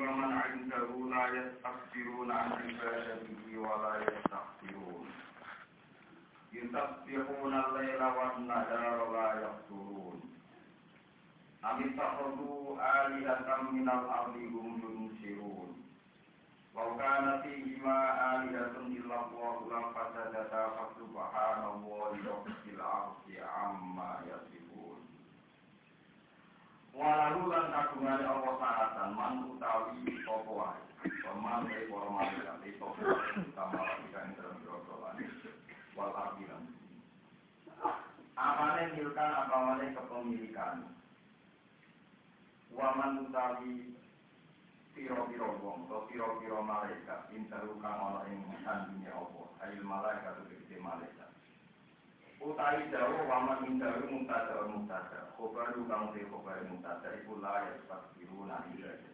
ومن عنده لا يستكبرون عن عبادته ولا يستحسرون يسبحون الليل والنهار لا يفترون أم اتخذوا آلهة من الأرض هم ينشرون لو كان فيهما آلهة إلا الله لفسدتا فسبحان الله رب العرش عما يصفون. Walau lan kagungan apa saratan manut utawi apa wae pemane para malaikat iso utama kita ingkang rokolan wal akhirat amane nilkan abawale kepemilikan waman utawi piro-piro wong atau piro-piro malaikat intarukan ana ing sandinya apa ail malaikat utawi malaikat utai dawu waman indaru muntada khobaru kang te khobaru muntada iku layak fakiruna ilahi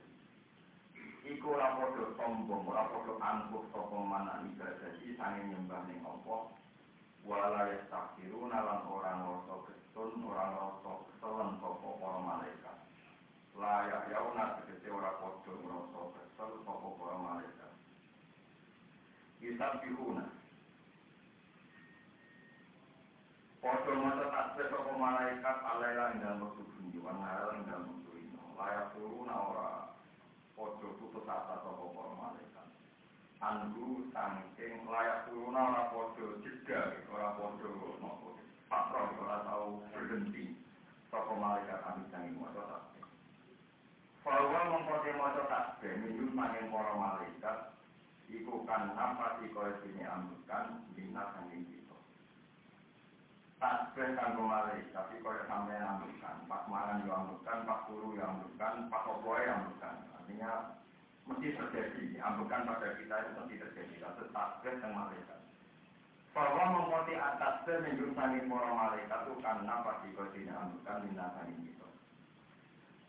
iku ora padha sombong ora padha angkuh sapa manah ibadah iki sange nyembah ning apa wala yastakiruna lan ora ngrasa ketun ora ngrasa keselan sapa para malaikat layak yauna tegese ora padha ngrasa kesel sapa para malaikat yastakiruna Podo mata tasbih sapa malaikat alailan dalam waktu kunjungan alailan dalam waktu ino layak turuna ora podo putus asa sapa para malaikat anggu sangking layak turuna ora podo jeda ora podo nopo patron ora tau berhenti sapa malaikat amidang ino mata tasbih Fawal mengkode mata tasbih minum maning para malaikat iku kan napati koresini ambukan minat sangking tak berkan kembali, tapi kalau sampai yang bukan, pak makan yang bukan, pak guru yang bukan, pak oboe yang bukan, artinya mesti terjadi, yang bukan pada kita itu mesti terjadi, lalu tak berkan malaikat. Bahwa memoti atas menjurusani moral malaikat itu karena pasti kodinya yang bukan, minatani kita.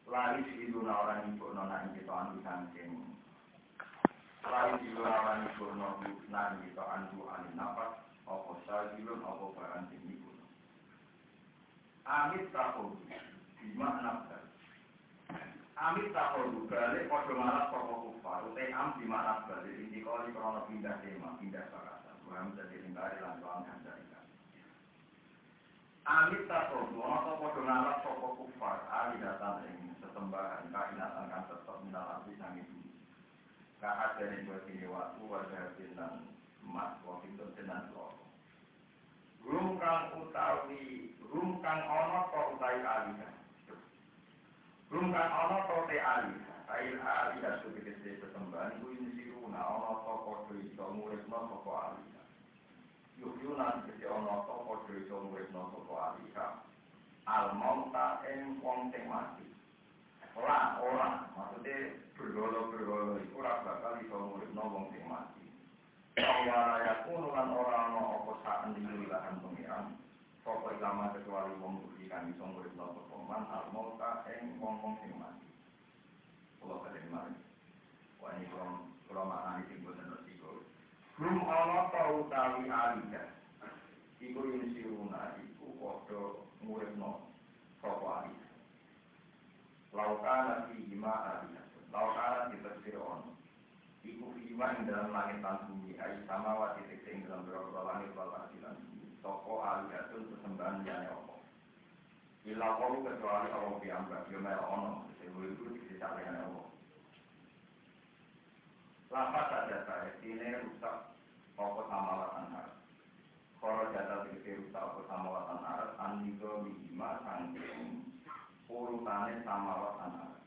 Lari siluna orang ibu nona kita andu sangking. Lari siluna orang ibu nona kita andu anin nafas, apa sajilun, apa barang tinggi. Amit takodu, bima nafdar Amit takodu, balik kodomalat pokok kufar utai am bima nafdar, ini kalau diperoleh pindah tema, pindah sarasan Buham jadi lingkari lantuan dan jaringan Amit takodu, ono kodomalat pokok kufar alidatan ini setembahan, kainatan kan tetap minal abis nangis Kahat dari buat ini waktu, wajah jenang emas, waktu itu jenang lor Rumkang utawi, rumkang ono to utai alina. Rumkang ono to te alina. Ail alina sebegini persembahan. Kuin siruna ono to kodri so muridno soko alina. Yukyuna sebegini ono to kodri so muridno soko alina. Al-mauta en wong teng mati. Ora, maksudnya bergolo-bergolo. Ora bakal iso muridno wong teng mati. Walaupun orang-orang apa sahaja dilakukan pengiran, pokok lama kecuali membukti kami sumber dalam performan almota yang ngomong firman. Kalau kalian mari, wani kalau maknanya tinggal dan bersikul. Belum Allah tahu tali alida. Ibu ini siruna, ibu kodo murid no, pokok alida. Lautan lagi jima alida, lautan kita siron. Iku iman dalam langit dan bumi, ayat sama wati titik dalam berapa langit balas dan bumi. Toko aliatun persembahan yang Allah. Ilah kalu kecuali Allah yang berjumlah Allah, sebelum itu tidak ada Allah. Lama saja saya sini rusak, pokok sama watan harus. Kalau jatah titik rusak, pokok sama watan harus. Anjgo lima sangking urutannya sama watan harus.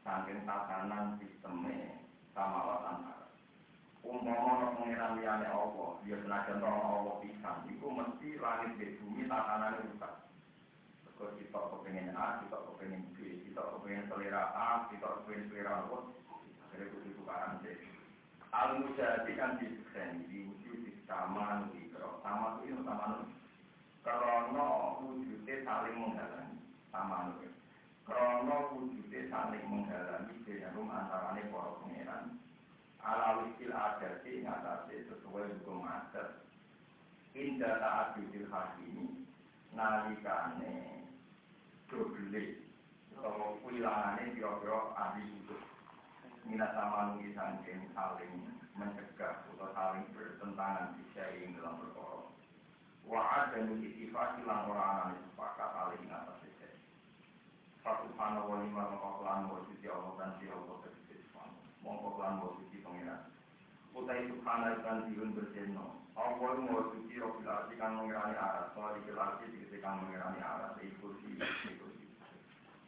Sangking tatanan sistemnya. Sama watan harap umpama pengiran liane Allah dia senajan orang Allah pisang itu mesti langit di bumi tatanannya rusak terus kita kepengen A, kita kepengen B, kita kepengen selera A, kita kepengen selera O akhirnya itu tukaran C al-mujahati kan disekseni diwujud di sama nukikro sama itu sama nukikro karena wujudnya saling menghalangi sama nukikro Krono wujudnya saling menghalangi jenerum antaranya para pengeran Alawisil adati ngatasi sesuai hukum adat Indah taat bidil hakimi Nalikane Dobele Atau wilangane kira-kira ahli hidup Minat sama lagi sanjeng saling mencegah atau saling bertentangan disyai dalam perkara. Wa'ad dan istifat hilang orang analis sepakat saling atas disyai. Fatuhana wa lima mengkoklan wa sisi Allah dan si Allah terkisih suami. Mengkoklan wa sisi pengirat. Kutai subhana dan diun berjenno. Allah wa sisi robilasikan mengirani aras. Soal dikilasi dikisikan mengirani aras. Dikursi.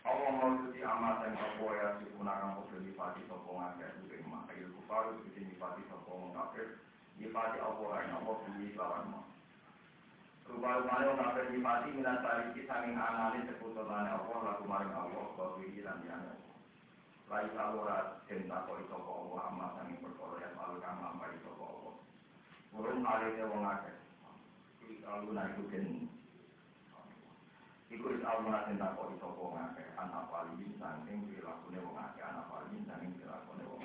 Allah mengikuti amat yang aku ayat digunakan untuk nifati sokongan dan berima ayat kufaru seperti nifati sokongan kafir nifati Allah yang Allah sendiri lawanmu rupa-rupanya kafir nifati minat tariki saking analis seputulannya Allah laku maring Allah bahwa hilang dianggap laih salurat dan takoi sokongan Allah amat yang berkoloyat lalu kamu ampari sokongan Allah burung halirnya wangakir lalu naikutin iku isal menasin takut isoko ngake anak paling saking perilakunya wong ngake anak paling saking perilakunya wong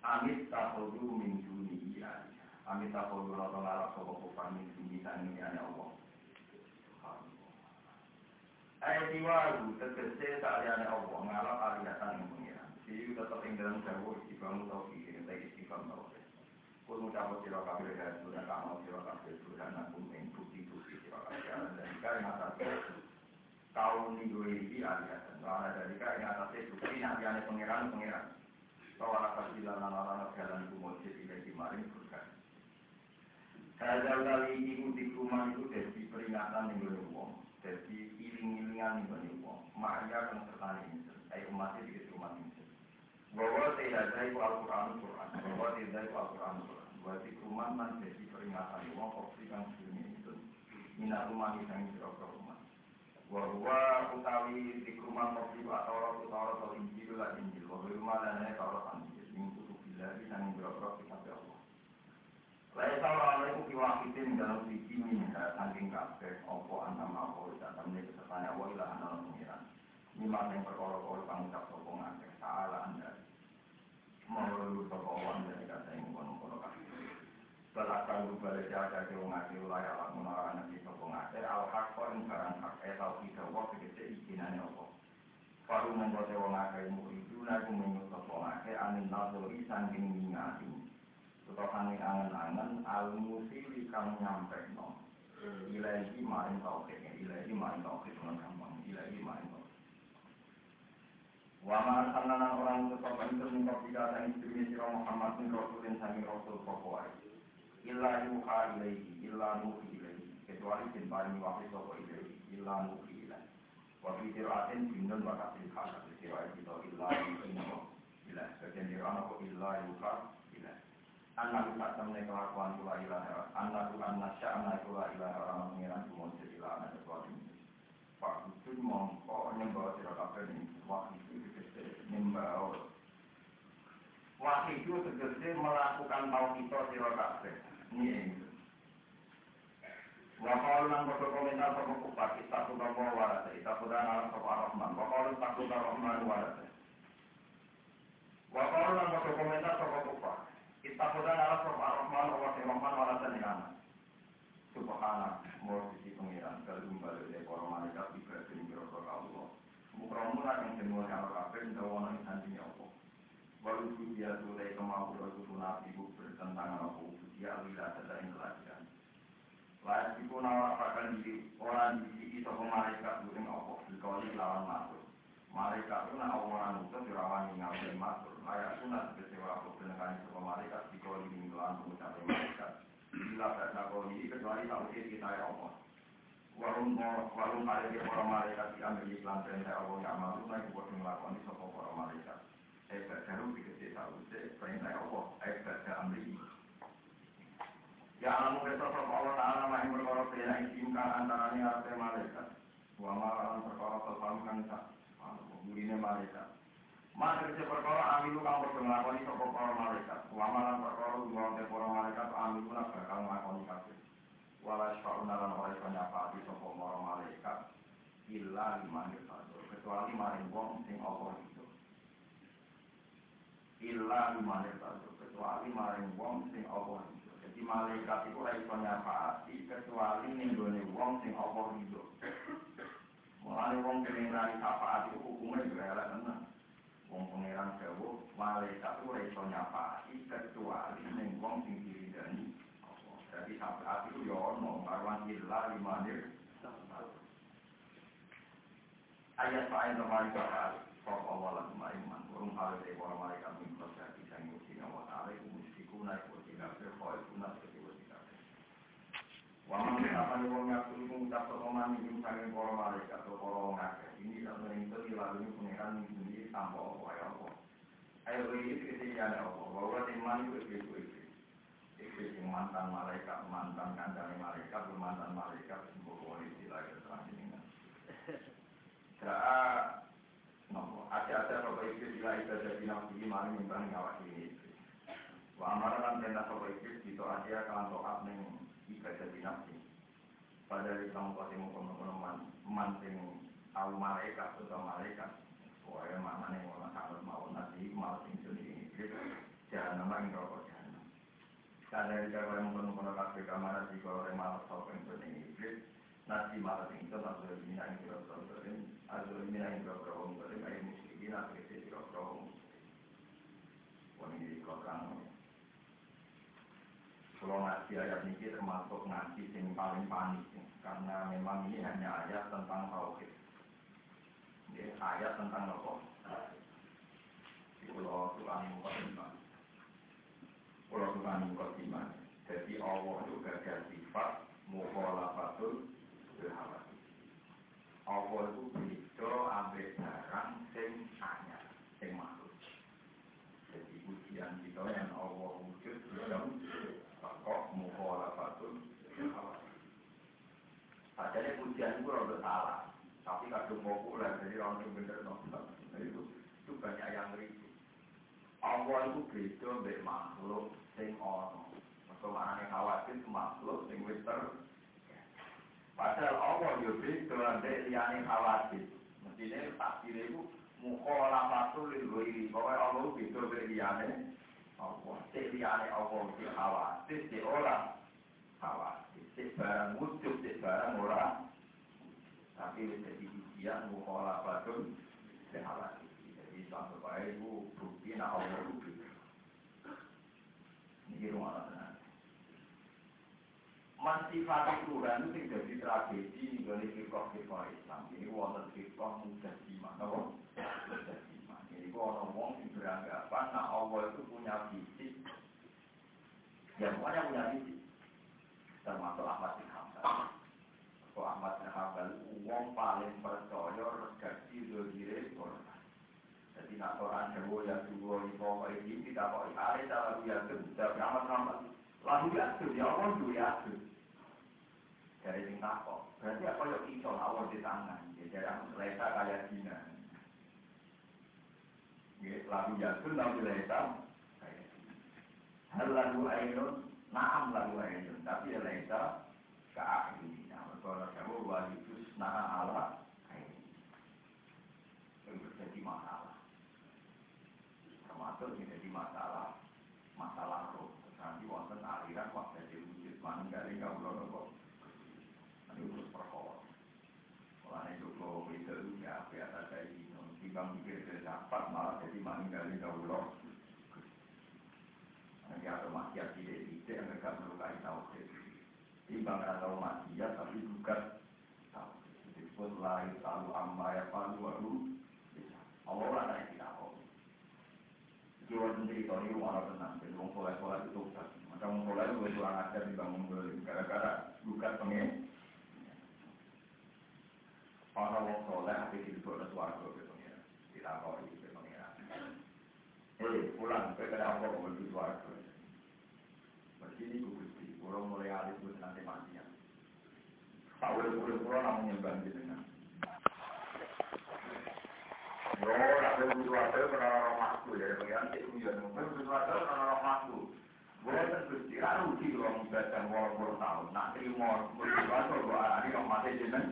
amit takodu min duni amit takodu roto ngalap sopokufan min duni saking dianya Allah ayat diwaru tegese sa'lianya Allah ngalap alihatan yang pengiran siu tetap yang dalam jauh istiqamu taufi yang tak istiqam taufi kulmu cabut sirokabir dan sudah kamu sirokabir sudah nakum yang bukti-bukti sirokabir dan jika yang atasnya tahun minggu ini alias dan jika yang atasnya bukti nanti ada pengeran bahwa atas jalan anak-anak jalan kumosir tidak dimarin berkat kali ini di rumah itu jadi peringatan yang berhubung jadi iling-ilingan yang berhubung makanya akan serta ini ayo umatnya dikit rumah ini bahwa tidak ada itu Al-Quran bahwa tidak ada itu Al-Quran berarti rumah man jadi peringatan uang opsi kang sini itu minat rumah di sini berapa rumah bahwa utawi di rumah opsi atau atau injil lah injil bahwa rumah dan lain kalau anjil minggu tuh bila di sini berapa kita berapa lain kalau ada itu diwakitin dalam sisi minat saking kafe opo antama opo dalam ini kesertanya wailah dalam pengiran minat yang berkorok-korok pangucap sokongan salah anda menurut sokongan dari kata yang mengkono-kono belakang berubah jaga keunggah wilayah lagu nara nabi sokongan al-haq koin barang hak etau kita waktu kece izinannya Allah baru membuat keunggah itu lagu menyut sokongan amin nazuri sangking mingati tetapan yang angan-angan al-musili kamu nyampe no ilahi maring tauhidnya ilahi maring tauhid dengan gampang ilahi maring tauhid wama sanana orang tetapkan terungkap tidak ada istri sirah Muhammad bin Rasul dan sami Rasul sokongan illa yuha ilaihi, illa nuhi ilaihi kecuali jenbani wakil sopa ilaihi, illa nuhi ilaihi wakil siraatin bindun wakasil khasat sirah kita illa nuhi ilaihi bagian dirana kok illa yuha ilaihi anna luka temenai kelakuan kula ilahi anna luka nasya'na kula ilahi orang pengiran kumonsir ilahi anna sesuatu Pak Kusun mongko nyembah sirakapen wakil nyembah wakil itu segera melakukan tauhid sirakapen ini wakalunan kodoh komentar sama kupat istakudah warata istakudah nalar sama Rahman wakalun takudah Rahman warata wakalunan kodoh komentar sama kupat istakudah nalar sama Rahman wakil Rahman warata nilana subhanallah murti pengiran terlumbal oleh para malaikat ibadah ngira-ngira Allah mukramulah yang semua yang kabeh ndawana ing sandinya apa walau dia tulai kemampuan untuk nabi bertentangan apa dia wilayah dan kelahiran layak iku nawarakan diri orang diri itu malaikat during apa dikali lawan makhluk malaikat itu nawaran untuk dirawani ngapain makhluk layak sunat kecewa apa dengan malaikat dikali mingguan mencapai malaikat bila tak kali kecuali tauhid kita ya Allah walum ada di para malaikat yang diambil dari Allah yang malu naik buat melakukan itu para malaikat hebat jarum dikasih tahu perintah Allah hebat amri ya alam besar Allah Ta'ala maha perkara yang diimkan antaranya arti malaikat wa ma'alan perkara tersalurkan dirinya malaikat maka kerja perkara amilu kamu bermelakukan sopok para malaikat wamalan perkara uang para malaikat amilu nak bakal melakukan kafir wala syfa'unalan oleh penyapati sopok para malaikat illa limanir fadur kecuali maring wong sing Allah itu illa limanir fadur kecuali maring wong sing Allah itu jadi malaikat itu oleh penyapati kecuali ninggone wong sing Allah itu mulai wong kering rani syafaat itu hukumnya juga elak tenang wong malaikat ora iso nyapati kecuali ning wong sing diridani apa. Dadi sahabat itu yo ono marwan illa limanir ayat pae nomor 2 for Allah lakum iman urung hale de para malaikat min prosesi sing mesti wa ta'ala musikuna iku dikafe khol sunat iku dikafe wa man apa wong ngaku mung tak omani ing sange para malaikat para ngake ini sampeyan iki lalu pengeran iki tanpa apa-apa ayo iki ketiga ana bahwa iman itu iki mantan malaikat mantan kandane malaikat mantan malaikat semua iki lagi terakhir. Daa, no, ada apa itu bila itu ada bilang begini mari membahas ngawat ini. Wamar kan tentang apa itu di toa dia kalau toa neng ibadah bilang ini. Pada di kamu pasti mau konon manting tahu mereka atau mereka. Oh ya mana neng orang kalau mau nanti malas itu ini. Jangan nama yang kau jangan. Karena jika kamu konon kasih kamar di kalau malas kau pengen ini. Nanti malas itu langsung ini yang kau tonton. Azul ini yang berperang dari ayat musyrikin atau kita berperang wanita orang. Kalau ngaji ayat ini termasuk ngaji yang paling panik, karena memang ini hanya ayat tentang tauhid. Ini ayat tentang rokok. Kalau Tuhan mukadimah, jadi Allah juga ada sifat mukhalafatul berhawa. Awal itu beda ambil barang sing anyar, sing makhluk. Jadi ujian kita yang Allah wujud dalam pokok mukhalafatul hawa. Padahal ujian itu rada salah, tapi kadung populer jadi orang bener nonton. Itu banyak yang ribut. Awal itu beda ambil makhluk sing ono. Maka maknanya khawatir makhluk sing winter. Padahal Allah yudhik terlantai liani khawatir. Mestinya takdir itu mukhalafatul lilwiri. Bahwa Allah begitu berliani Allah. Cik liani Allah yudhik khawatir. Cik orang khawatir. Cik barang wujud. Cik barang orang. Tapi jadi ujian mukhalafatul lilwiri khawatir. Jadi sampai itu bukti nak Allah yudhik. Ini rumah Allah. Mansifat Tuhan itu tidak jadi tragedi dari firqah-firqah Islam. Ini wonten firqah mujadimah, napa? Mujadimah. Jadi kalau orang yang beranggapan, nah Allah itu punya fisik. Ya bukannya punya fisik. Termasuk Ahmad bin Hanbal. Kalau Ahmad bin Hanbal, orang paling percaya redaksi zahire Quran. Jadi nak Quran jauh yang dua ribu ini tidak boleh ada dalam yang tidak Ahmad bin Hanbal. Lalu diatur, ya Allah juga diatur. Dari tingkah kok. Berarti apa yang kita awal di tangan. Jadi aku selesa kayak Cina. Lalu diatur, lalu selesa. Hal lalu ayun, naam lalu ayun. Tapi selesa ke akhir. Kalau kamu wajibus nama Allah. Jadi masalah. Termasuk jadi masalah. Masalah roh. Nanti wonten aliran waktu jadi wujud manunggali kau lorong, nanti urus perkol. Kalau nanti kalau kita dunia biasa jadi timbang kita dapat malah jadi manunggali kau lorong. Nanti atau maksiat tidak mereka melukai tauhid. Timbang atau maksiat tapi bukan tauhid. Disebut lain lalu ambaya palu baru. Allah naik tidak kau. Jual sendiri tahun ini orang tenang, jadi orang sekolah itu tak. Maka orang sekolah itu kurang ajar dibangun beli, gara-gara bukan pengen. Orang sekolah hati hidup ada suara berpengira, tidak kau hidup berpengira. Hei, pulang, kerana aku boleh suara berpengira. Bersini kubusti, orang mulai alis buat nanti matinya. Tak boleh namun yang banding dengan. Orang ada suara berpengira. Dari bagian kemudian bersuara orang makhluk, boleh teruskan uji orang baca walaupun tahun nak terima bersuara doa hari orang mati jeneng,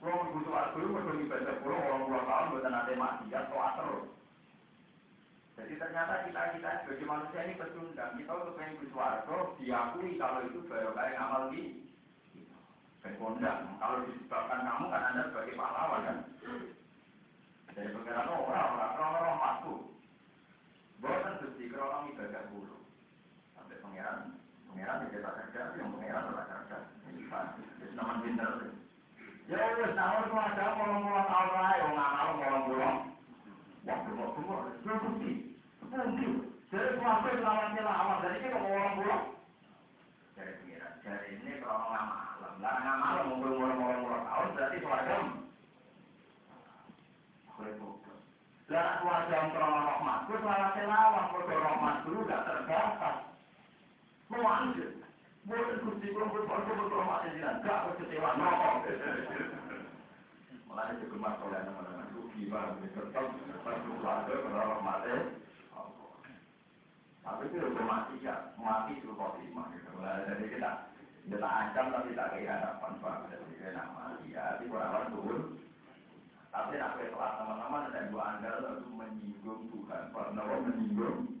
orang bersuara dulu berbagi baca pulau orang pulau tahun bukan ada mati atau asal. Jadi ternyata kita sebagai manusia ini berundang kita untuk main bersuara diakui kalau itu baik-baik amal di berundang kalau disebabkan kamu kan anda sebagai pahlawan kan. Dari pengeran orang makhluk. produksi. Jadi suatu lawannya lawan dari kita orang-orang. Jadi pengiran dari ini kalau malam, larang malam ngumpul orang-orang tahun berarti suaranya. Lah suaranya orang rahmat, itu suaranya lawan kalau rahmat dulu tidak terbatas. Muangkir. Boleh kursi kurang berpuluh macam jiran, tak berkecewa nol. Malah itu kemas oleh nama-nama rugi baru ditertop, baru ada berapa mati. Tapi itu sudah mati ya, mati sudah lima. Jadi kita ancam tapi tak ada harapan pak. Jadi kita nak mati ya, tapi orang turun. Tapi nak berkelas sama-sama dan dua anda lalu menyinggung Tuhan, pernah menyinggung.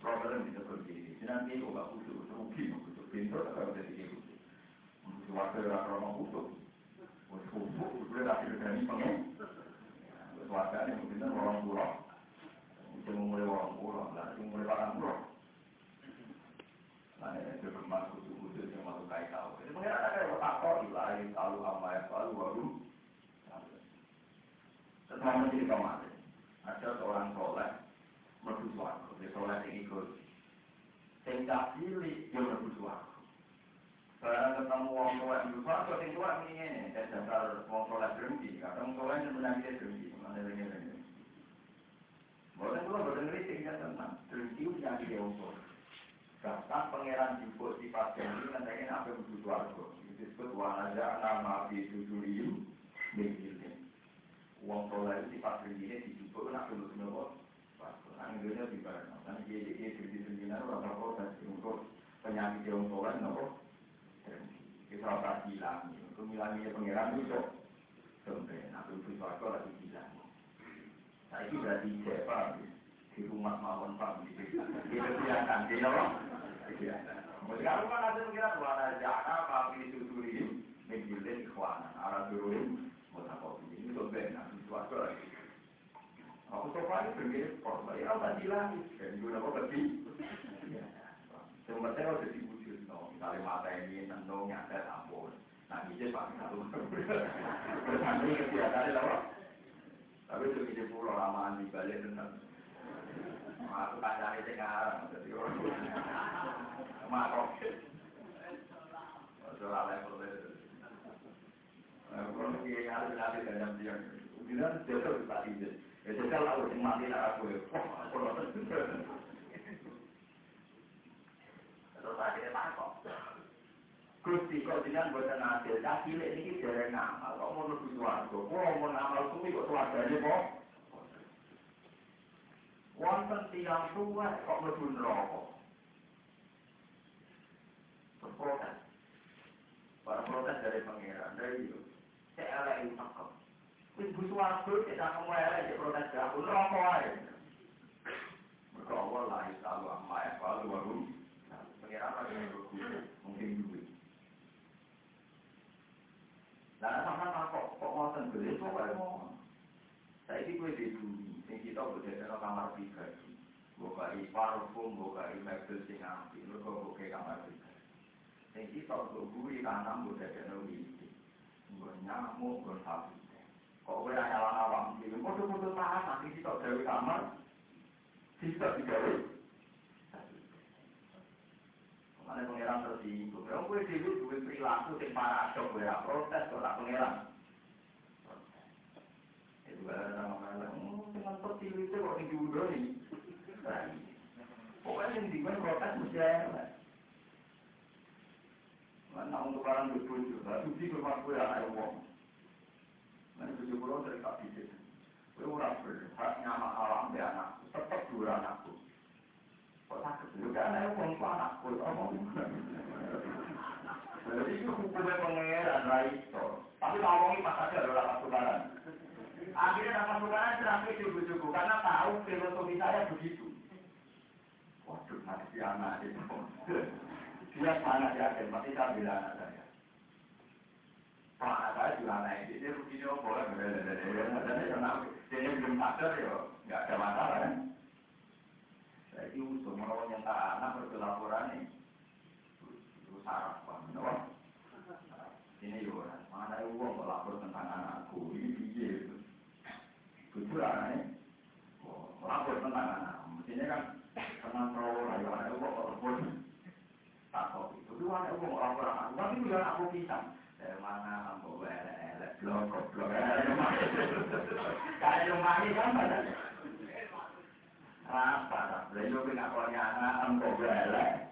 Problem itu begini, nanti obat khusus, rugi, khusus pintu, kalau jadi khusus, untuk waktu orang khusus, untuk khusus, sudah tak terjadi pengen, untuk warga ini mungkin orang pulau, untuk memulai orang pulau, lalu memulai orang pulau, nah itu bermas khusus yang masuk kaitan, jadi pengen ada aktor lain, lalu amai, lalu baru, setelah menjadi kemarin, ada seorang soleh. Merbusuan, soalnya yang ikut tingkat cilik dia merbusuan. Saya ketemu orang tua yang merbusuan, kalau yang tua ini saya dasar orang tua yang berhenti, kata orang tua yang menangis berhenti, menangis-menangis. Boleh pula berdengeri tingkat tenang, berhenti yang dia umpur. Bahkan pengeran jubuk di pasien ini nantikan apa merbusuan itu disebut wanaja nama biduduliu begini. Orang tua yang di pasien ini dijubuk nak berbusuan anggurnya di barang, nanti dia berdiseminasi orang-orang dan untuk penyakit yang soalan, nopo kita harus hilang. Untuk hilangnya pengiran itu, contohnya, aku bersuara lagi hilang. Saya itu berarti siapa di rumah mawon pak, di silakan, di lorong. Sekarang kan ada pengiran warna jaka, pak di susurin, menjilin ikhwanan, arah turunin, mau takut ini contohnya, aku bersuara lagi. Aku sopan bergerak korban, ya tak dilakukan. Jadi guna apa lagi? Sebenarnya kalau jadi wujud, no, dari mata ini tentang nyata tampon. Nanti je pak satu. Berani ketiak kali lah. Tapi tu kita pulau lama di balik tentang. Aku tak cari dengar, jadi orang. Makok. Soalan level level. Kalau dia ada berlatih dalam dia, kita jauh lebih baik. Jadi kalau orang mati nak aku, kalau tadi mangkok, kursi kau jangan buat nasi. Tapi lagi jarang amal. Kau mau lebih luar, kau mau amal tu ikut luar dari kau. Wanton tiang luar, kau lebih rokok. Berprotes, para protes dari pangeran dari itu. Saya lagi mangkok. Ibu suatu kita kembali di protes jauh rokok air. Berkawal lah selalu amai, selalu warung. Pengira apa yang berkulit mungkin duit. Lain sama takok, kok mau tenggelam, kok boleh mohon. Saya ini boleh dibunyi. Ini kita berjalan kamar tiga. Bukai parfum, bukai mebel singa, itu kau bukai kamar tiga. Ini kita berguri tanam berjalan ini. Bernyamu bersabu. Kau boleh nyala awam, jadi mudah-mudah tahan. Nanti kita dari kamar, kita digawe. Kemarin pengeran tersinggung. Kau boleh diri duit perilaku yang paradok, boleh protes, boleh pengeran. Itu ada nama-nama. Dengan tertinggi itu kok diudah ni. Pokoknya yang dibuat protes mesti ada. Mana untuk barang berbuat juga, suci bermak boleh ada uang. Nanti tujuh puluh dari tak bisa. Orang berhak nyamak alam dia anakku, tetap dua anakku. Kok tak juga ada orang tua anakku, orang tua. Jadi itu hukumnya pengeran raistor. Tapi kalau ini makasih adalah pasukaran. Akhirnya dapat pasukaran terakhir cukup-cukup karena tahu filosofi saya begitu. Waduh, nanti anak itu. Dia sangat yakin, pasti tak bilang anak saya. Pak ada juga naik, jadi rugi dia boleh berada dalam. Jadi belum sadar ya, tidak ada masalah kan? Jadi untuk merawat yang tak anak berkelaporan ni, itu sarapan, nampak? Ini orang mana uang berlapor tentang anakku ini dia, betul kan? Lapor tenang, mestinya kan tenang terlalu lagi. Uang lapor tak kopi. Tapi uang lapor aku, tapi juga aku pisang. Dari mana aku elek blok kalau rumah ini kan banyak. Apa? Beliau kena kornyana ambo elek.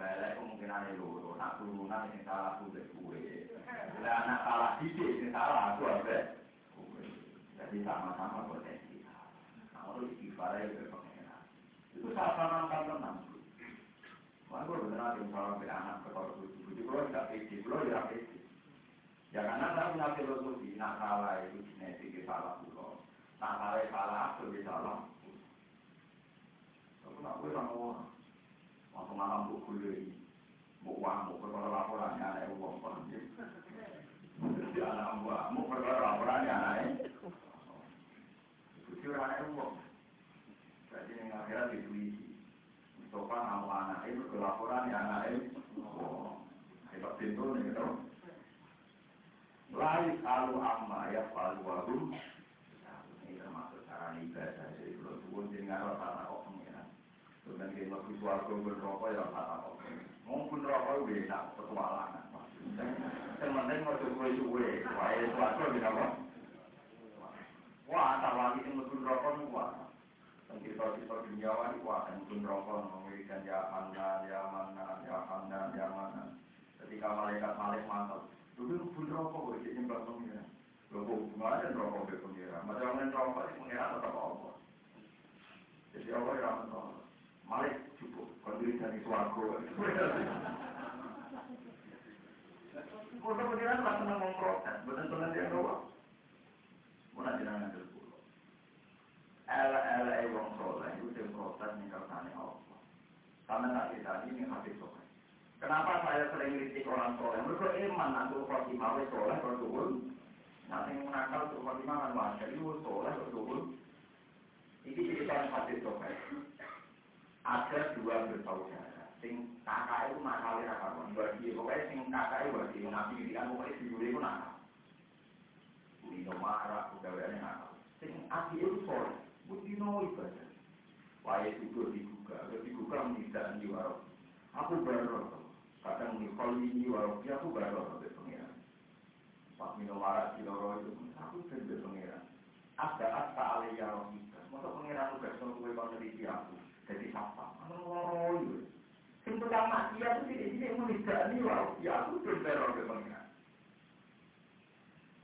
Elek kemungkinan loro, nak turunan sing salah kuwi kuwe. Lah anak salah didik sing salah aku ambek. Jadi sama-sama potensi. Kalau istighfare berpengenan. Itu sama-sama. Walau benar yang salah beranak kepada budi kalau tidak fikir, kalau tidak fikir. Ya karena saya punya filosofi, nak salah itu genetik salah pulau, nak salah salah lebih salah. Kalau nak boleh orang, waktu malam buku lagi, buang buku kalau laporan yang ada buang buang je. Jadi anak buang buku kalau laporan yang ada, itu curang ada buang. Jadi yang akhirnya ditulis. Sopan kamu anak itu laporan yang anak itu, hebat pintu nih tu. Lain alu amma ya alu alu. Ini termasuk cara ibadah dari bulan bulan jengarot tanah oknum ya. Kemudian kita bersuara dengan rokok yang tanah oknum. Mungkin rokok udah tak petualangan. Sementara macam suwe, saya suatu di apa? Wah, tak lagi yang mungkin rokok muat. Kita duniawan itu akan menurunkan memberikan ya mana. Ketika malaikat mantap, dulu pun rokok itu nyembah pengira. Rokok bukan rokok berpengira. Macam mana rokok itu pengira tetap Allah. Jadi Allah yang menolak. Malik cukup kondisi dari suaraku. Kota pengira tak senang memprotes, benar-benar dia doa. Mana jenangan itu? Ela wong soleh itu proses meningkatkan Allah. Karena tak kita ini hati soleh. Kenapa saya sering kritik orang soleh? Mereka iman atau khotimah soleh bertuhul. Nanti menakal untuk khotimah kan wajar itu soleh bertuhul. Ini cerita hati soleh. Ada dua bersaudara. Sing kakak itu nakal nakal. Bagi pokoknya sing kakak itu bagi nabi dia pokoknya si juli itu nakal. Ini marah, pegawainya nakal. Sing api itu soleh. Budino ibadah. Wahai tutur dibuka menidakkan jiwa. Aku berdoa. Kadang mengikoli jiwa. Aku berdoa sampai pengeran. Pak Minowarat Ciloro itu. Aku sampai pengeran. Agak-agak alaya rohita. Masa pengeran aku berdoa gue peneliti aku. Jadi apa? Aku ngoroi gue. Sementara mati aku tidak menidakkan jiwa. Ya aku berdoa sampai pengeran.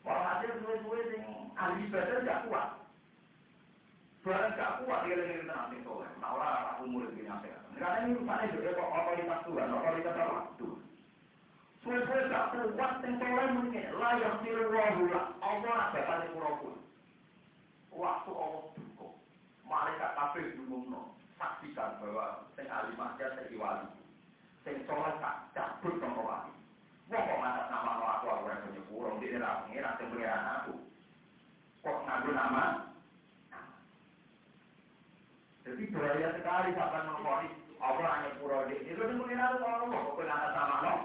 Walhasil gue yang ahli ibadah tidak kuat. Barang tak kuat dia dengan nanti soleh. Maulah aku murid punya saya. Karena ini rupanya juga kok otoritas Tuhan, otoritas Allah Tuhan. Sulit tak kuat tentera mungkin layak diruahula. Allah datang di Purwoku. Waktu Allah buka, malaikat kafir diumumkan. Saksikan bahwa seng alimah dia sekiwali, seng soleh tak cabut kembali. Walaupun ada nama aku yang punya kurung di dalam ini nanti melihat aku. Kok ngadu nama? Jadi bahaya sekali sampai mengkori Allah hanya pura diri. Itu mengira Allah, aku nggak sama lo.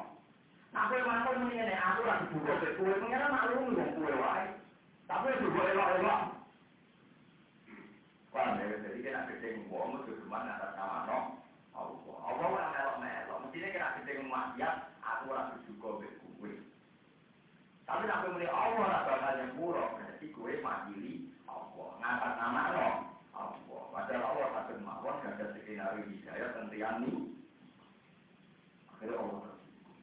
Nah, aku mantan mengira aku lagi buka berkulit, mengira maklum yang kue wae. Tapi juga elok-elok. Wah, jadi kena keting buang, mesti cuma nggak sama lo. Allah orang elok-elok, mestinya kena keting maksiat, aku lagi buka berkulit. Tapi aku mengira Allah lah bahaya pura, berarti kue mandiri Allah, nggak sama lo. Allah, padahal Allah takkan mawar, tidak ada skenario hidayah, tentian ini. Akhirnya Allah tersinggung.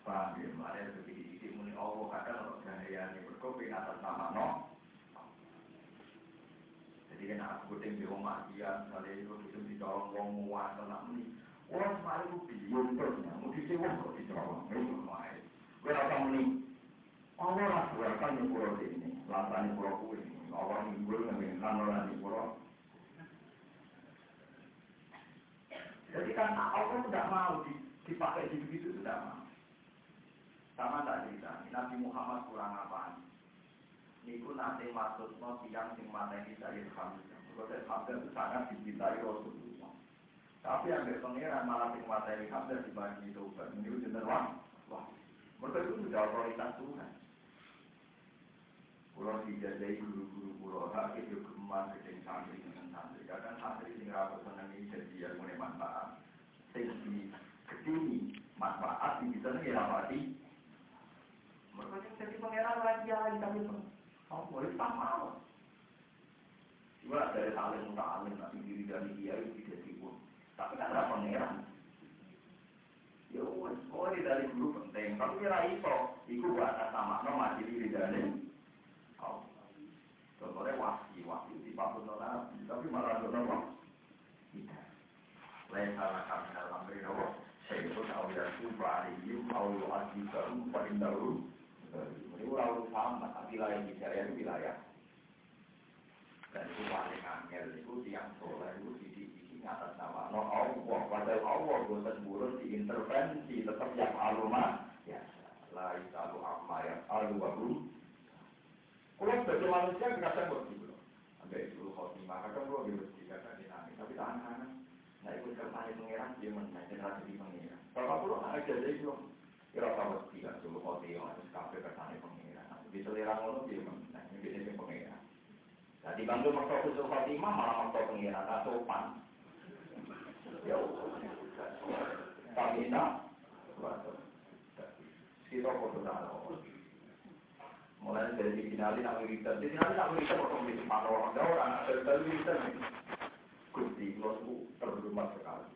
Paham ya, makanya sedikit-sedikit muni Allah, kadang gaya ini berkopi, atas nama no. Jadi kena aku kuting di rumah dia, misalnya itu kuting di dalam wong muat, tenang ini. Orang semalam itu bingung terusnya, mungkin dia wong di dalam, itu lumayan. Gue rasa muni, Allah lah buatkan yang pulau ini, lantaran pulau kuih. Awang minggu dengan kanoran di pulau. Jadi karena Allah tidak mau dipakai begitu tidak mau. Sama tak cerita. Nabi Muhammad kurang apaan? Niku nanti maksudnya siang sing mateni dari Hamzah. Kalau Hamzah itu sangat dicintai Rasulullah. Tapi yang berpengeran malah sing mateni Hamzah dibagi dosa. Ini bener wah. Mereka itu sudah otoritas Tuhan. Orang dijajai guru-guru, orang itu gemar. rumah gede santri dengan santri. Kadang santri sing ra seneng iki dadi ilmune manfaat. Sing gedhi manfaat iki bisa ngelawati. Mergo nek sing pengeran lan jalan kami pun. Apa boleh paham. Ibarat dari alim ta'alim tapi diri dari dia itu tidak timbul. Tapi kan ada pengeran. Ya wis, ora dari grup penting. Tapi ra iso iku wae sama nomah diri dari. Oh. Contohnya wasi di Papua Nara, tapi malah dono wah. Tidak. Lain salah kami dalam berdoa. Saya pun awal itu berani, awal wasi baru, paling baru. Mereka awal sama, tapi lain bicara itu wilayah. Dan itu paling angel itu yang soleh itu sisi atas nama. No Allah, pada Allah bukan buruk diintervensi, tetap yang alumah. Ya, lain kalau apa yang alumah. Kalau sebagai manusia dikatakan berarti belum. Ambil dulu kalau dimana kan belum dibersikan dinamis. Tapi tahan-tahanan. Nah ikut kemarin pengeran dia mengenai generasi di pengeran. Kalau belum ada jadi belum. Kira kalau tidak dulu kalau dia harus kafe kesana pengeran. Di selera ngono dia mengenai biasanya pengeran. Nah dibantu mertua khusus Fatimah malah mertua pengeran tak sopan. Ya tapi tak. Kita fokus dulu. Mulai dari finali nak wiridan, jadi nanti nak wiridan potong di tempat orang jauh orang dari wiridan. Kunci losku terlumat sekali.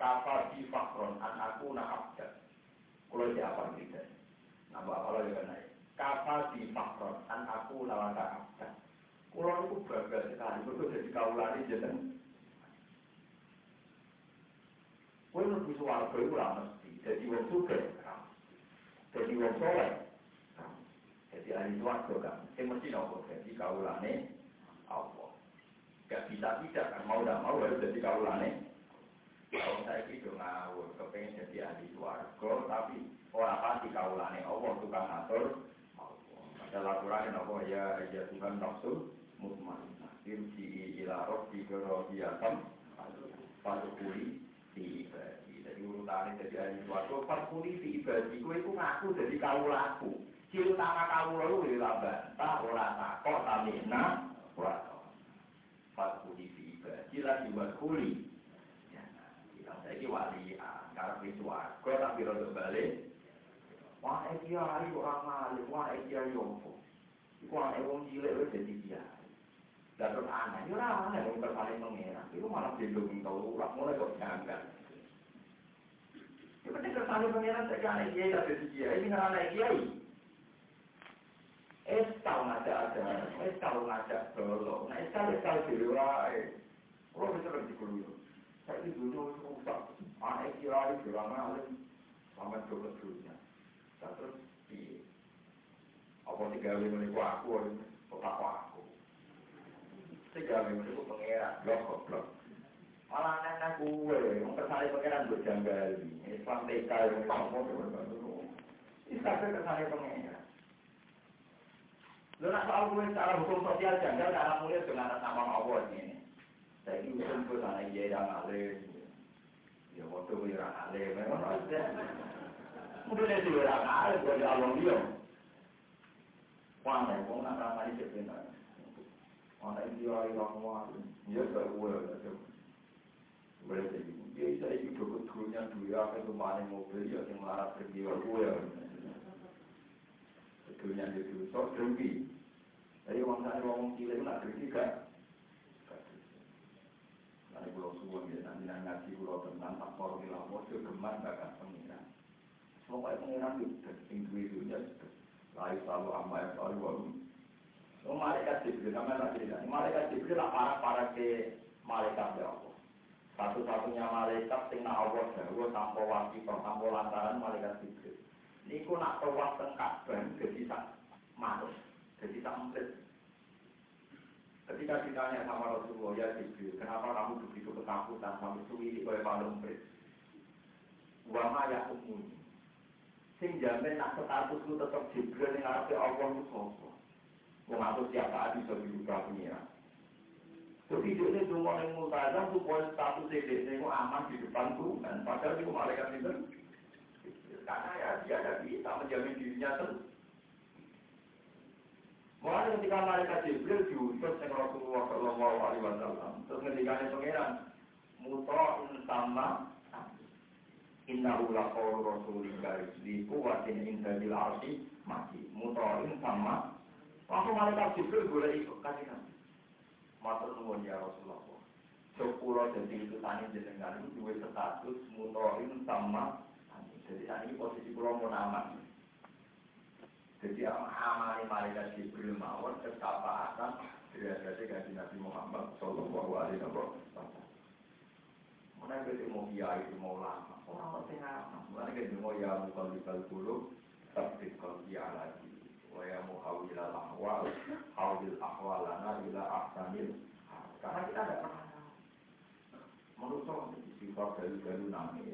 Kata di fakron an aku nak abjad. Kalau siapa wiridan, nampak apa lagi kan? Kata di fakron an aku nak abjad. Kurang aku bangga sekali betul jadi kau lari jalan. Kau nak visual kau lah mesti. Jadi orang suka, jadi orang soleh. Jadi ahli suatu kan, saya mesti nopo. Jadi kaulane, Allah. Gak bisa tidak kan, mau tak mau harus jadi kaulane. Kalau saya itu ngawur, kepengen jadi ahli suatu, tapi orang pasti kaulane Allah tukang atur. Ada laporan nopo ya, ya Tuhan nafsu mutmainah. Irji ila Rabbi radhiyatan. Fadukuli fi ibadi. Jadi urutannya jadi ahli suatu. Fadukuli fi ibadi. Kau itu ngaku jadi kaulaku. Ciri utama kamu lalu dilabat, tak orang takut, tamina, orang takut. Fakul diiba, cila dibuat kuli. Yang saya ini walian, karena visual. Kau tak bilang balik. Wah, dia hari orang malu, wah dia yompo. Wah, orang cilik jadi dia. Datuk anak, dia ramai, orang terpaling mengira. Itu malah belum tahu, orang mulai kok jangan. Seperti terpaling mengira, sekarang dia jadi dia. Ini anak dia. Estal ngajak-ngajak, estal ngajak dulu. Nah, estal-estal diri wae. Kalau bisa lebih dulu. Saya ini dulu rusak. Anak kira-kira dirangalin. Selamat dulu dulunya. Terus, apa tiga lima ribu aku, otak aku. Tiga lima ribu pengeran, blok-blok. Malah anak-anak gue, mempersalih pengeran gue janggal. Islam TK yang ngomong. Islam tersalih pengeran. Lo nak soal gue secara hukum sosial janggal cara mulia dengan atas nama Allah ini. Saya ini hukum gue sana iya yang alim. Ya waktu gue yang alim. Memang ada. Mungkin itu yang alim gue yang alim dia. Wah, gue nak ramai sebenarnya. Anak ini orang alim. Dia tak boleh macam. Boleh jadi. Dia saya itu dokter gurunya dua kali kemarin mobil dia yang marah pergi gue. Dunia itu sok dengki. Jadi orang saya orang cilik nak dengki kan? Nanti pulau suwon dia nanti ngaji pulau tentang tak kor di laut tu gemar bagai pengiran. Semua pengiran itu individunya lain selalu amal selalu baru. Malaikat Jibril nama lagi kan? Malaikat Jibril lah para ke malaikat Allah. Satu-satunya malaikat tinggal Allah jauh tanpa wakil tanpa lantaran malaikat Jibril. Niku nak tawaf tengkap dan jadi tak manus, jadi tak emprit. Ketika ditanya sama Rasulullah ya Jibril, kenapa kamu begitu ketakutan sampai suwi oleh palung emprit? Wama ya umum, sing jamin nak statusku tetap Jibril yang harus Allah musuh. Mengatur siapa adi sobi juga punya. Jadi dia ni semua yang mutazam supaya status dia ni aman di depan Tuhan. Padahal dia malaikat itu. Karena ya dia tidak bisa menjamin dirinya sendiri. Mulai ketika malaikat Jibril diutus dengan Rasulullah Alaihi Wasallam. Terus ngendikane pangeran, muta'in sama innahu laqaul rasulika li quwwatin inda bil arsi mati. Muta'in sama waktu malaikat Jibril boleh ikut kajian. Matur nuwun ya Rasulullah. Sepuluh detik itu tani jenengan itu duwe status muta'in sama. Jadi tadi posisi kula mun aman. Jadi amane malaikat Jibril mawon kekapaatan derajate kanthi Nabi Muhammad sallallahu alaihi wasallam. Menawa dhewe mau kiai mau lama, ora penting ana. Menawa dhewe mau ya kalbal kulo tapi kok ya lagi. Wa ya muhawil al ahwal, hawil ahwalana ila ahsanil. Karena kita enggak pernah tahu. Menurut saya sifat dari nami,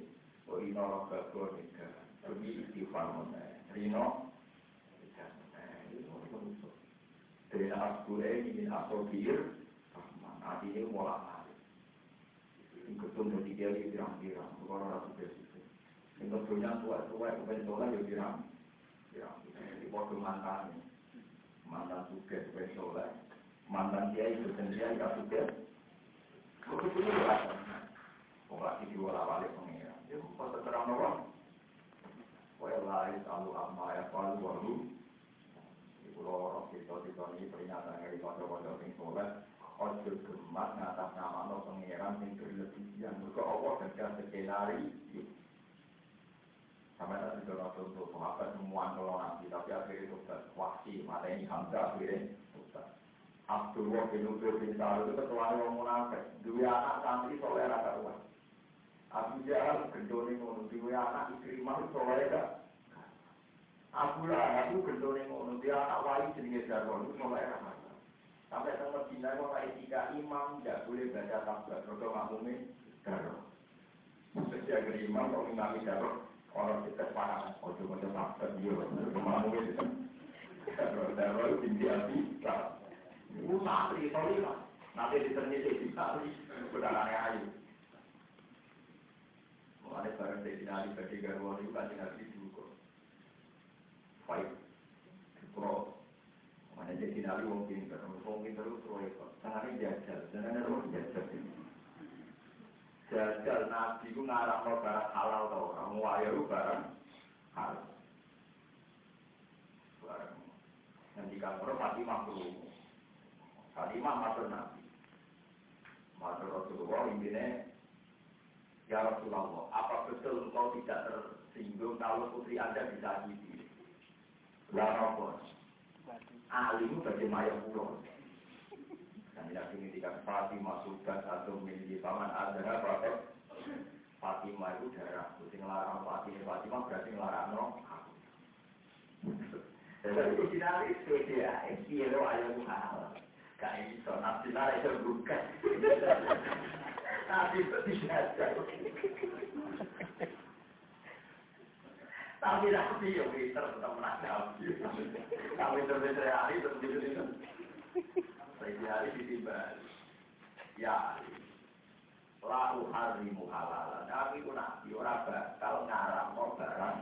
wa inna rabbaka qawnika. Demi istighfar menawa rino dari asbure ini asobir, nanti ini mulai hari. Ketum dari dia dirang-dirang, bukan orang bersih. Ketumnya tua-tua, kepentolan dia dirang. Di bawah mantan, mantan suka kepentolan, mantan dia itu sendiri tidak suka. Bukan itu lah. Orang itu walau balik pengira, dia bukan terang orang. Walau alu amma ya walau walu. Kalau kita ini peringatan dari kota-kota yang soleh, ojo gemat ngatas nama lo pengeran yang berlebihan mereka Allah kerja sekenari sampai tadi kalau contoh sahabat semua nolong tapi akhirnya sobat wasi mata ini Hamzah akhirnya sobat Abdullah bin Ubay bin Salul itu ketua orang munafik dua anak santri soleh rata uang Abu Jahal gendone ngono dua anak Ikrimah soleh rata Abu Lahab itu gendone ngono dia anak wali jenenge Jarwanu mulai ramai. Sampai tengah dina kok ae tiga imam ndak boleh baca tafsir kok makmume Jarwanu. Mesti agar imam kok ngimami Jarwanu orang kita parah ojo ojo tafsir yo makmume Jarwanu tinggi ati ta. Ibu santri solila nanti diternyiti ditari bedarane ayu. Mulai bareng dinali bagi Jarwanu itu kan dinali baik, pro, mana jadi nabi wong pinter itu proyek, tangannya jajal, jajal nabi itu ngarang lo barang halal tau, orang wajar barang halal, barang nanti kalau Fatimah tuh, Fatimah matur nabi, matur Rasulullah intinya, ya Rasulullah, apa betul engkau tidak tersinggung kalau putri anda bisa hidup? Larapun, alimu bagaimana pulau? Kami nak ingin tidak Fatimah sudah satu milik paman adalah berapa? Fatimah itu darah, kucing larang Fatimah berarti larang orang. Jadi kita lihat dia, dia lo ayam halal, kain sonat kita itu bukan, tapi tidak jauh. Tapi nanti yang pinter tetap menangkap. Kalau pinter-pinter hari tetap pinter-pinter. Sehari hari ditimbal. Ya, lau harimu halal. Tapi aku nanti orang bakal ngarang mau barang.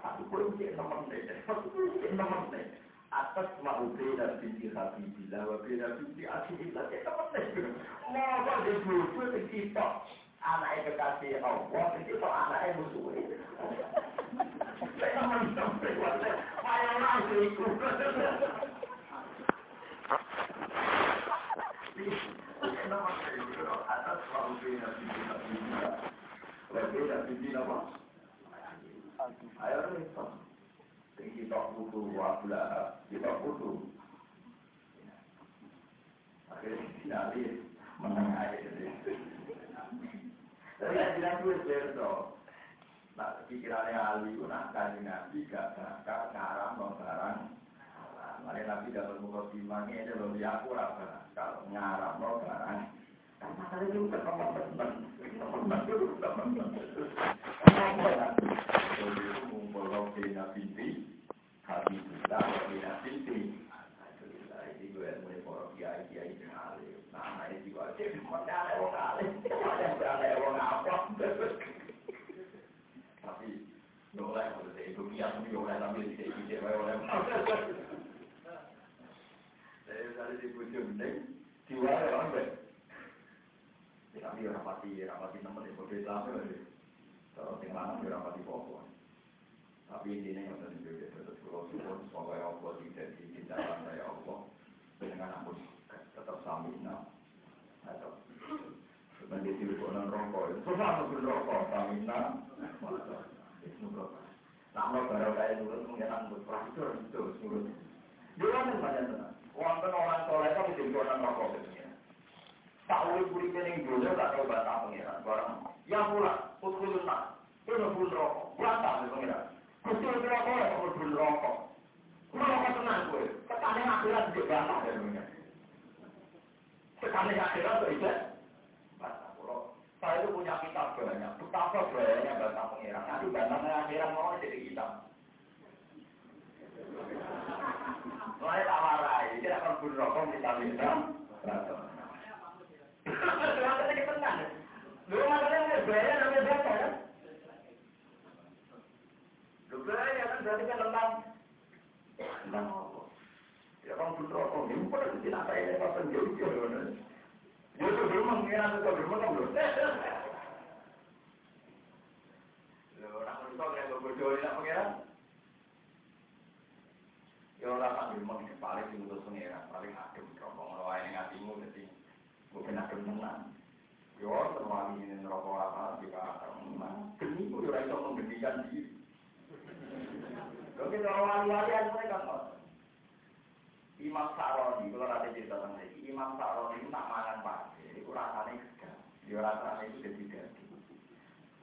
Tapi belum cek temen-temen. Atas mau beda binti Habibila. Beda binti Habibila. Cek temen-temen. Mau apa di buku di TikTok. Anaknya kekasih Allah. Itu anaknya musuhnya. Saya mencapai wadah, saya langsung ikut. Nama saya itu atas wadah bina. Wadah bina apa? Ayo kita, kita butuh wadah, kita butuh. Akhirnya tidak lihat mengenai ini. Saya tidak bercerita. Nah, pikirannya ahli itu nak kaji nabi gak berangkat ngarang barang. Mari nabi dalam muka timangnya ada lebih aku rasa kalau ngarang barang. Karena tadi itu teman-teman. Jadi kumpul lagi nabi, kami kita lagi nabi. Alhamdulillah ini gue mulai borok kiai dengan ahli. Nah, ini juga jadi modal orang ahli. Modal orang apa? Tapi boleh boleh itu kias pun boleh tapi tidak boleh. Saya dari di Pujon Deng, Diwarai orang baik. Tapi rapati teman di BPD sama lagi. Kalau tinggalan rapati pokok. Tapi ini yang tadi BPD terus kalau susun sebagai Allah di dalam saya Allah dengan ampun tetap samina. Atau sebenarnya itu bukan rokok. Susah untuk rokok samina. Itu rokok. Namun baru saya turun mengenang berpraktur itu turun. Jangan banyak tenar. Walaupun orang soleh itu mesti orang rokok sebenarnya. Tahu pulih pening dulu tak tahu baca pengiran barang. Yang pula putus nak. Itu pun rokok. Belakang pengiran. Putus rokok ya pun rokok. Rokok tenar gue. Ketane akhirat juga baca sebenarnya. Ketane akhirat itu baca rokok. Saya itu punya kitab banyak. Betapa banyaknya baca pengiran. Aduh bacanya akhirat mau jadi kitab. Mulai tak warai, dia akan pun rokok minta-minta. Makanya kita tenang. Dulu makanya bayar namanya berapa ya? Bayar kan berarti kan tentang apa? Dia akan pun rokok, dia pun ada di lantai ini, apa penjauh-jauh. Dia itu berumah, mengira itu berumah kan belum. Loh, nak menikah kena berbodoh, nak mengira? Kalau tak memang paling diutus pengira, paling adem rokok orang yang hatimu jadi bukan adem tenang. Yo terlalu ingin rokok apa jika memang geni itu orang itu menggenikan diri. Kalau kita orang lain mereka nggak. Imam Saroni kalau ada cerita tentang ini, Imam Saroni itu tak makan pak, jadi rasanya segar, dia rasanya itu jadi daging.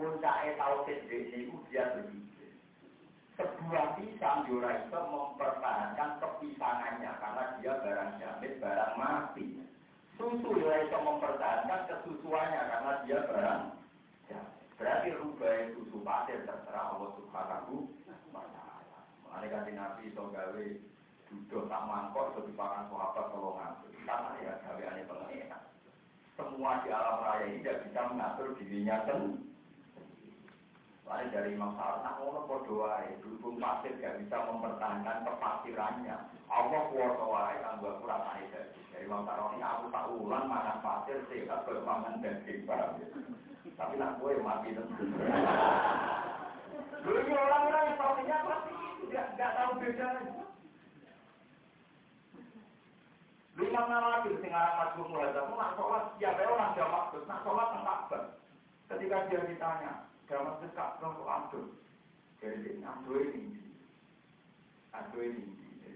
Puncaknya tahu kesini itu dia berdiri. Sebuah pisang Yura itu mempertahankan kepisangannya karena dia barang jamit, barang mati. Susu Yura itu mempertahankan kesusuannya karena dia barang jamit. Berarti rubai susu pasir terserah Allah Subhanahu wa ta'ala. Mengenai Nabi itu gawe duduk tak mangkok itu dipakan sahabat kalau ngatur. Karena ya gawe aneh pengenak. Semua di alam raya ini tidak bisa mengatur dirinya sendiri. Lain dari Imam Sarah, nak orang berdoa, dukung pasir tidak bisa mempertahankan kepasirannya. Allah kuasa yang buat kurang aja. Dari Imam Sarah ini aku tak ulang makan pasir sehat bermangan dan kebab. Tapi nak gue mati tu. Dulu orang-orang historinya pasti tidak tahu bedanya. Lima malam di tengah malam aku mulai jam nak sholat, siapa orang jamak terus nak sholat tentang. Ketika dia ditanya. Kamu dekat rokok atur, jadi atur ini,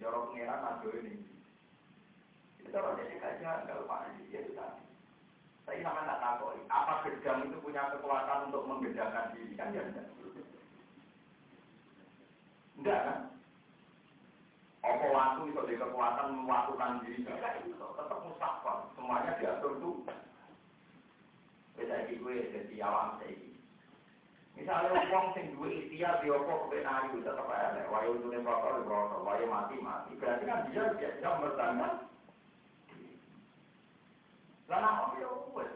jorok pengeran atur ini. Kita orang jadi kajian kalau pakai dia itu tadi. Tapi sama tak takoi. Apa gedang itu punya kekuatan untuk menggedakan diri kan dia tidak? Tidak kan? Apa waktu itu ada kekuatan mewaktukan diri kan itu tetap mustahil. Semuanya diatur tu. Beda gue jadi awam saya. Misalnya orang yang dua ikhtiar di opo kebenaran itu tetap ada. Wayu itu nembakar di bawah, wayu mati. Berarti kan dia tidak bertanda. Lainlah apa yang buat?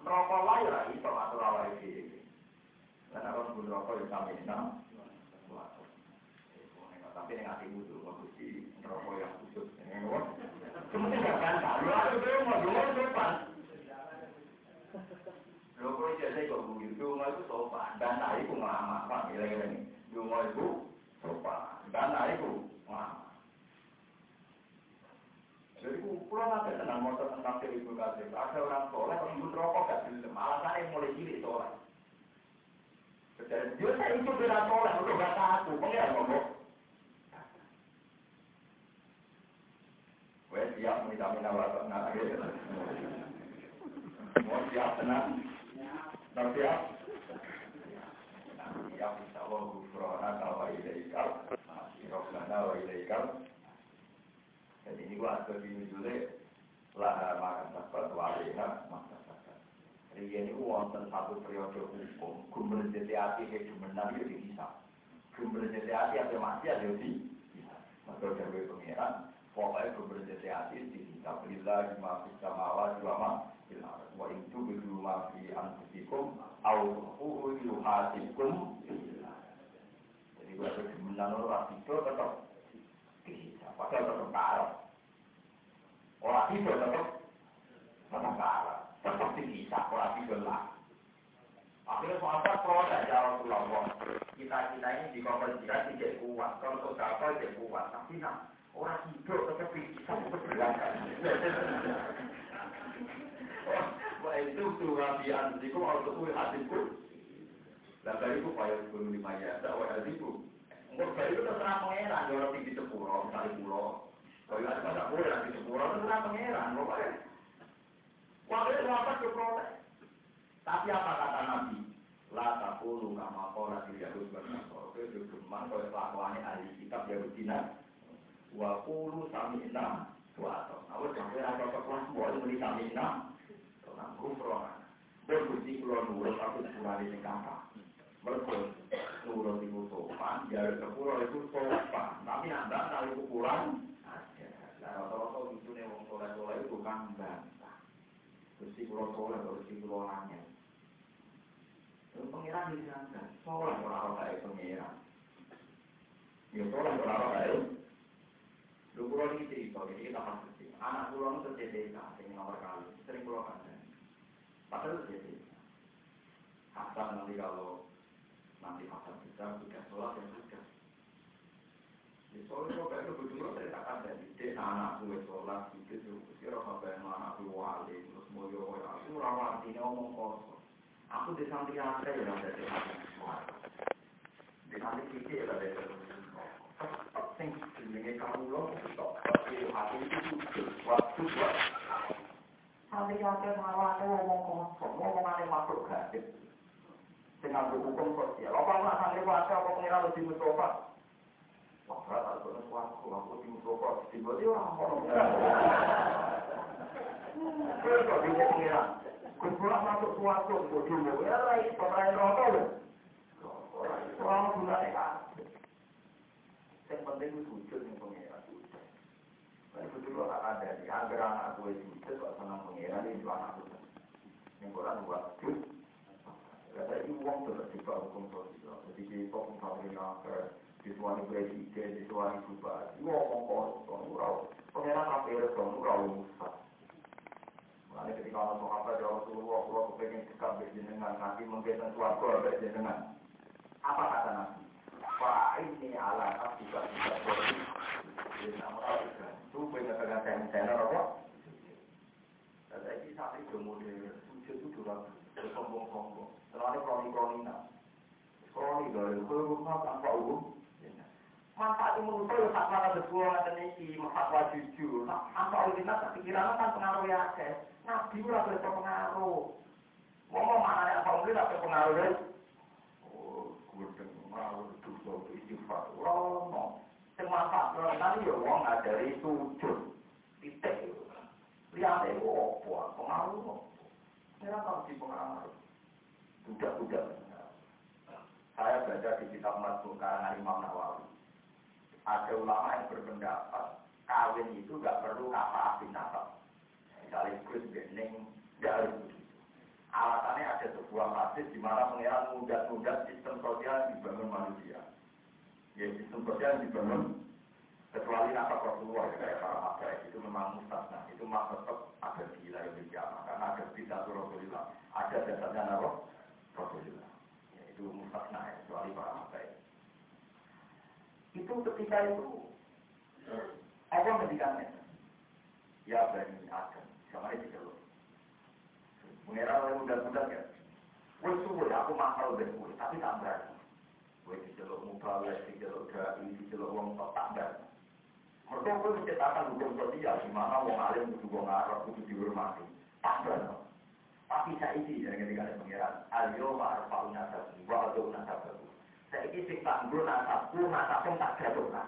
Rokok wayu lah itu atur awal ini. Lainlah orang buat rokok yang kami enam. Tapi yang hati butuh bagus di rokok yang khusus. Cuma tidak kan? Lalu ada berumur depan. Loko jadi kok bumi itu malu sopan dan aku ngelama apa gila-gila ni rumah ibu sopan dan aku ngelama. Jadi aku pulang ada tentang motor tentang ibu kasih ada orang soleh ibu rokok kat sini malahan yang mulai jilid soleh. Jadi dia itu berat soleh untuk baca aku pengen ngomong. Wes siap minta bapak nak lagi. Mau siap tenang. Nanti ya, insyaallah gufrana wa ilaikal, maghfirana wa ilaikal. Jadi ini gua atur ini jule lah makan dapat waliha maksudnya. Jadi ini wonten satu periode hukum, gumber jati ati hidup benar yo dihisab. Gumber jati ati ape mati yo dihisab. Matur dewe pengiran, pokoke gumber jati ati dihisab lillahi ma fis samawati wa ma fil ardh. Wa intu bidu ma fi anfusikum aw tuhu yuhatikum. Jadi gua berkemenangan orang itu tetap padahal tetap parah. Orang itu tetap penangkaran seperti bisa orang digelar. Akhirnya sahabat protes ya Rasulullah. Kita ini di konfirmasi tidak kuat, kalau sudah kau tidak kuat, tapi nak orang hidup tetap bisa berjalan. Wah itu turabian diku untuk hatiku. Dan dari ku payah belum dimaya, tak ada diku. Dari ku terserah pengeran, orang tinggi sepuro, misalnya pulau. Kalau ada masa kurang di sepura, terserah pengeran, lho Pak. Wakil sahabat ke protes. Tapi apa kata Nabi? La taqulu kama qala Yahud wa Nasara. Itu cuman kalau kelakuannya ahli kitab Yahudi nah. Wa qulu sami'na wa ata'na. Awak sampai ada kekuatan boleh muni sami'na. Tenang kufrona. Berkuti kula nurut aku kurang ning kata. Berkul nurut ibu sopan, ya sepura ibu sopan. Tapi anda kali kurang lah rata-rata untune wong soleh-soleh itu kan bantah. Gusti kula soleh karo gusti kula lanang. Wong pengiran disanten, soleh ora ora kaya pengiran. Ya soleh ora ora kaya. Lho kula iki cerita, iki tak pasti. Anak kula nu terjadi sing nomor kali, sering kula kandhani. Padahal terjadi. Hatta nanti kalau nanti hatta kita buka sholat yang buka. Di soleh kok baru bujur saya tak kandhani. Anak gue sholat gitu kira sampai anak gue wali terus mau yoyo aku rawat ini omong kosong aku di samping aja ya ada di samping kiki ya ada tetap tinggi dengan kamu loh tetap tapi hati itu waktu buat samping aja rawat omong kosong omong ada makhluk gaib dengan hukum sosial apa nggak samping aja apa pengira lebih mencoba Bapak atau anak aku di Mustafa tiba-tiba orang ngomong. Terus dia bilang, "Kumpul masuk suatu bodoh, ya lain pemain rotol." Orang mulai kan. Yang penting wujud yang pengeran. Kalau betul orang ada di anggaran aku itu kok senang pengeran itu anakku. Yang orang buat itu. Kata ibu wong terus tiba hukum sosial. Jadi pokok pemerintah disuani presiden, disuani bupati, ngomong kosong, ngurau. Pengeran akhirnya dong, ngurau musah. Makanya ketika orang sahabat ya Rasulullah, Allah kepengen dekat berjenengan, nanti menggetan suarga berjenengan. Apa kata Nabi? Pak ini ala Nabi, juga berjenengan. Jadi nama Nabi, itu benar-benar tenar apa? Dan ini saat itu model, sujud itu durang, bersombong-sombong. Terlalu kroni-kronina. Kroni dari hukum-hukum, tanpa hukum. Manfaat umur itu tak malah berbual dan ini masalah jujur. Apa ulama tak pikiran kan pengaruh ya guys. Nabi lah berpengaruh. Ngomong mana apa ulama tak berpengaruh guys. Oh, kemudian pengaruh itu soal istighfar. Romo, semangat berani ya wong ngajari sujud. Titik. Lihat itu apa pengaruh. Kira tak dipengaruh. Budak-budak. Saya belajar di kitab Mazmur karangan Imam Nawawi. Ada ulama yang berpendapat kawin itu tidak perlu apa-apin nasab. Misalnya Gus Bening, tidak harus begitu. Alasannya ada sebuah hadis di mana pengeran mudah-mudah sistem sosial dibangun manusia. Ya sistem sosial dibangun kecuali nasab Rasulullah ya kayak para abad itu memang mustahil. Itu masuk ada di wilayah berjamaah karena ada bidatul Rasulullah, ada dasarnya Rasulullah. Ya, itu mustahil ya, kecuali para abad. Itu ketika itu Allah mendikannya ya Bani Adam sama ini juga mengira oleh mudah-mudah ya gue suruh aku mahal dan gue tapi tak berani gue dijeluk mubalah, dijeluk da'i, dijeluk orang tetanggan mereka gue menciptakan hukum sosial dimana orang alim kudu gue ngarep kudu dihormati tak berani tapi saya ini jadi ketika ada pengiran ayo ma'arfa'u nasabu wa'adu nasabu saya ini sing tak guru nasabku, nasabku tak jatuhkan.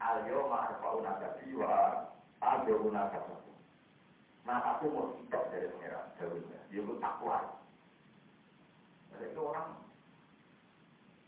Alyo ma'arfa'u nasabi wa alyo nasabaku. Nasabku mau hidup dari pengeran, jauhnya. Dia pun tak kuat. Jadi itu orang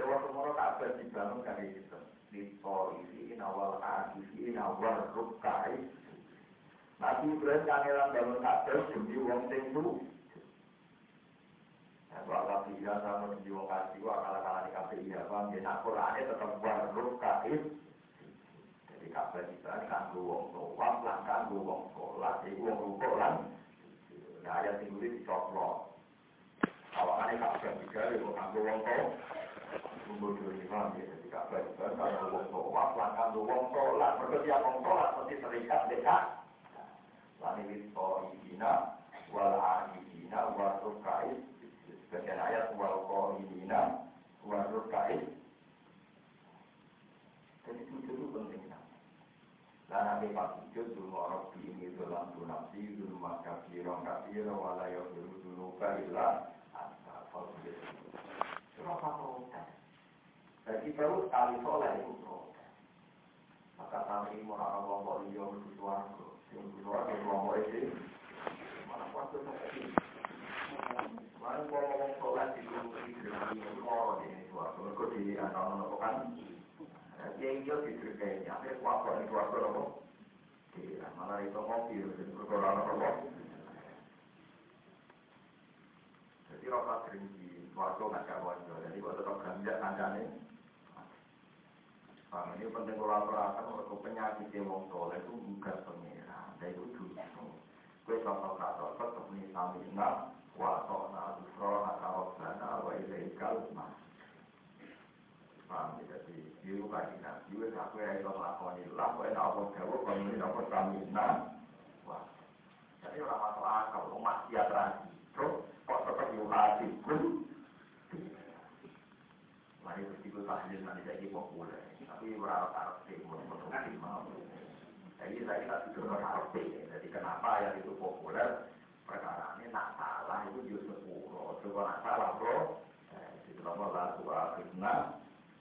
Waktu-waktu Ka'bah dibangun dari sistem. Lipo isi inawal a'isi inawal rukai. Nabi Ibrahim kangelan bangun Ka'bah demi wong tentu. Kalau tidak sama demi wong kasiwa, kalau di KPI apa, ya Qurannya tetap berrukai. Jadi Ka'bah kita kanggo wong tawaf, kanggo wong sholat, iku wong rukuk lan. Nah, ayat ini dicoplo. Awalnya Ka'bah juga, ya kanggo wong tawaf. Membunuh imam, ya jadi Ka'bah juga kanggo wong tawaf, kanggo wong sholat. Berarti yang wong sholat mesti terikat dekat. Lani listo idina, wal'adidina, wal'rukais. Sebagian ayat wal'koidina, wal'rukais. Jadi sujud itu penting. Lana memang sujud dulu orang ini dalam tunasi dulu maka kirong kafir walayah dulu dulu kailah asal sujud. Kenapa protes? Jadi perlu kali soleh itu protes. Maka kami orang orang beliau berjuang berjuang berjuang itu mana waktu itu. Mana orang soleh itu berjuang ini tuan. Kalau di anak-anak kan yang dia diterkait, apa kuasa itu apa lho? Dia malah itu ngopi, jadi perkara apa? Jadi orang kerinci, kuasa macam apa? Jadi kalau tetap ganjak kandane, bang ini penting kolaborasi untuk penyakit wong soleh itu bukan pengira, dia itu justru kue contoh tetap nih samina, kuasa nabi roh atau sana, wajib kalma. Paham tidak sih? Jiwa kajinat, jiwa aku yang ikut lakonilah, aku yang dapat jawab, kamu yang dapat kaminah. Wah, jadi orang masuk akal, rumah siap lagi. Terus, kok tetap jiwa hatiku? Mari bersiku tahlil, nanti saya ini populer. Tapi berharap arti, menurut saya mau. Jadi saya tidak tidur berarti. Jadi kenapa yang itu populer? Perkara ini nak salah, itu juga sepuluh. Coba nak salah, bro. Itu nomor lalu, akhirnya.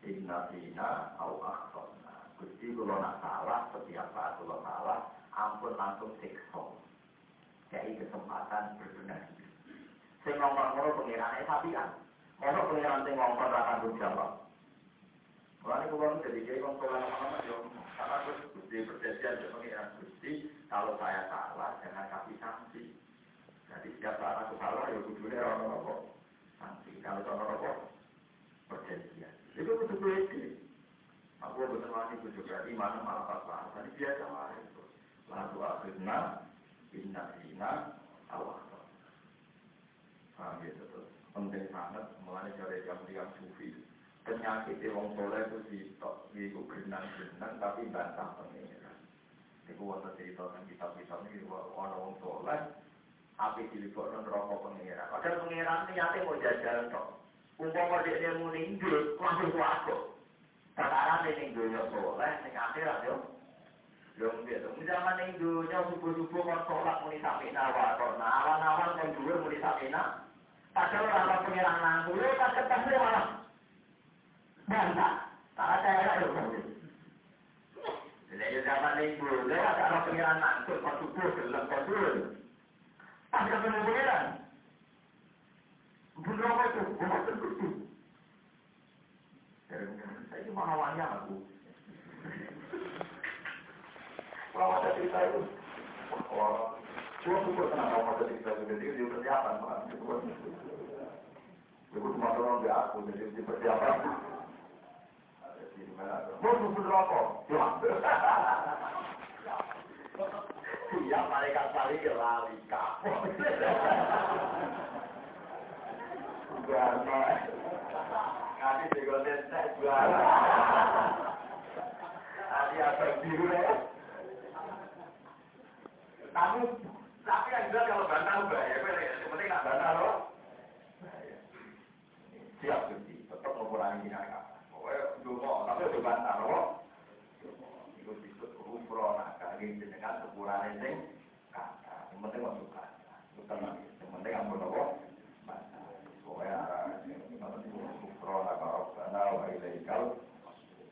Innafina au akhsona. Gusti kalau nak salah, setiap saat kalau salah, ampun langsung seksom. Jadi kesempatan berbenah. Saya ngomong-ngomong pengirannya tapi kan. Ngomong pengiran saya ngomong rakan berjawab. Kalau ini ngomong jadi kaya ngomong apa-apa ya. Karena Gusti berjadian dengan pengiran Gusti, kalau saya salah, jangan kasih sanksi. Jadi setiap saat aku salah, ya kudunya orang-orang sanksi. Kalau orang-orang berjadian. Itu betul betul. Aku betul mani betul berarti mana malah pas-pas. Tadi biasa lah itu. Lalu akhirnya indah awal. Gitu tu. Penting sangat mengenai cara jam sufi. Penyakit orang soleh itu di berenang tapi bantah pengiran. Ibu waktu cerita tentang kitab-kitab ni orang soleh. Api dilibatkan rokok pengiran. Padahal pengiran ni nyata mau jalan tok. Umpam model yang muni Inggris, langsung suatu. Sekarang ini Inggris yang soleh, ini akhirat ya. Belum gitu. Misalkan Inggris yang subuh-subuh mau sholat muni samina wakona. Awan-awan yang dulu muni samina. Padahal orang-orang pengirang nangku, ya pas ketemu ya malah. Bantah. Karena saya enak ya. Jadi zaman Inggris, ya ada orang pengirang nangku, pas subuh, gelap, pas dulu. Pas ketemu pengirang. Bukan apa itu, bukan terkutu. Saya ini mahawannya aku. Kalau ada cerita itu, cuma kenapa ada cerita itu, jadi dia persiapan. Itu cuma orang di aku, jadi dia persiapan. Mau buku rokok, ya mereka paling lari kapok. Jualan, nanti segoten tak jualan. Nanti apa biru ya? Tapi yang jelas kalau bantah bahaya, penting nak bantah loh. Siap sih, tetap mengurangi nakal. Pokoknya dulu, tapi udah bantah loh. Ikut umroh nakal, ini dengan kekurangan yang kata. Yang penting masuk kata, utama. Yang penting ampun loh. Wahai Rasulullah, karena wahai Rasul,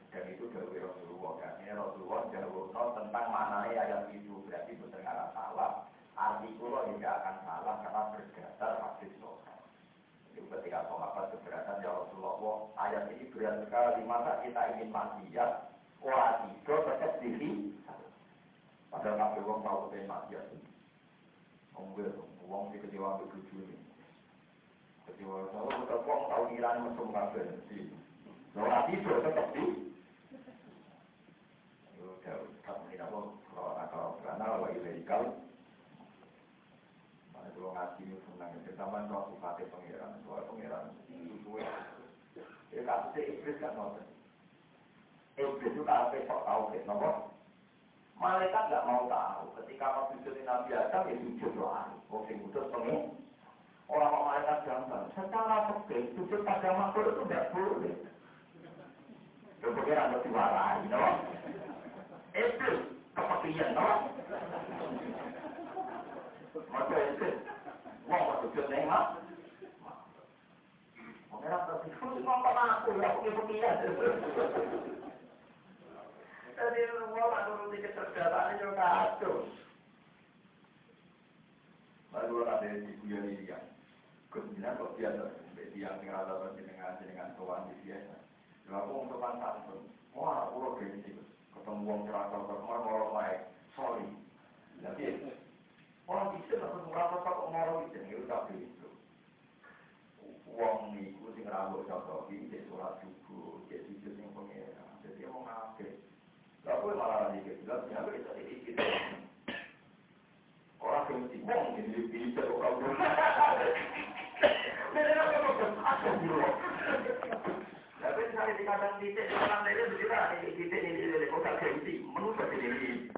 dan itu dari Rasulullah. Karena Rasulullah jauh tentang maknanya ayat itu berarti betul salah. Artinya tidak akan salah karena berat sekali. Masa kita ingin mati ya? Wah, itu tetap diri. Padahal nabi wong tahu kita mati ya. Ombil, wong dikecewa begitu ini. Kecewa tahu kita wong tahu iran mesum kabel sih. Orang itu tetap di. Yo, tak mungkin aku kalau karena lagi radikal. Mana dulu ngasih senang itu zaman waktu pakai pangeran, soal pangeran itu. Ya kasusnya Iblis kan nonton. Iblis juga sampai sok tahu deh, nopo. Malaikat nggak mau tahu. Ketika waktu itu Nabi Adam ya jujur doa, waktu itu pengen. Orang malaikat jangan secara tegas jujur pada makhluk itu tidak boleh. Kepikiran untuk diwarai, no? Itu kepikiran, no? Masa itu, mau masuk nengok? Mengira tertipu, ngomong aku, aku kepikiran. Jadi rumah aku rugi kecerdasan itu kacau. Baru ada di kuliah ini kan. Kemudian kok dia yang ngerasa dengan tuan di biasa. Lalu untuk pantas pun, wah udah gengsi. Ketemu orang terasa terkemar orang lain, sorry. Jadi orang bisa terus merasa kok orang bisa nggak udah begitu. Uang itu sih ngerasa terus dia sholat subuh, dia tidur yang pengeran, jadi dia mau ngapain? Lalu malah dikit, lalu siapa kita dikit? Orang kemudi bong jadi bisa kau kau. Mereka kau aku dulu. Tapi saya dikatakan titik orang lain berita titik ini dari kota kemudi menutup diri.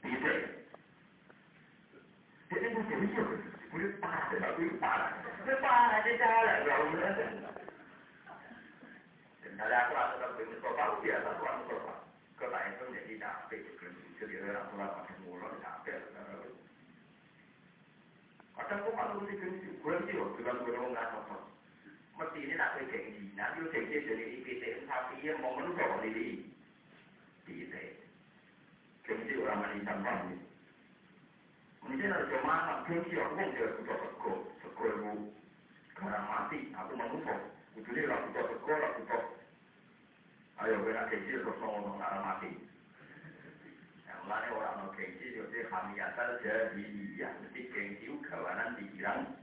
Titik. Jadi mesti mikir, boleh parah, tapi parah, parah di jalan. Kalau aku rasa tak boleh berkopak, aku biasa aku akan berkopak. Kebanyakan itu jadi capek. Jadi aku rasa makin mulai capek. Kadang aku malu di gengsi. Bulan itu, bulan-bulan aku nggak sopan. Mesti ini tak boleh gengsi. Nanti aku gengsi dari IPTM, tapi yang mau menutup dari IPTM. Gengsi orang manisan banget. Mungkin ada jemaah, gengsi aku nggak bisa berkopak. Sekolah orang mati, aku menutup. Jadi orang buka sekolah, buka. Ayo, benar kecil, terus ngomong arah mati. Yang lainnya orang-orang kecil, jadi kami asal jadi, ya, mesti kecil, kawanan dikirang.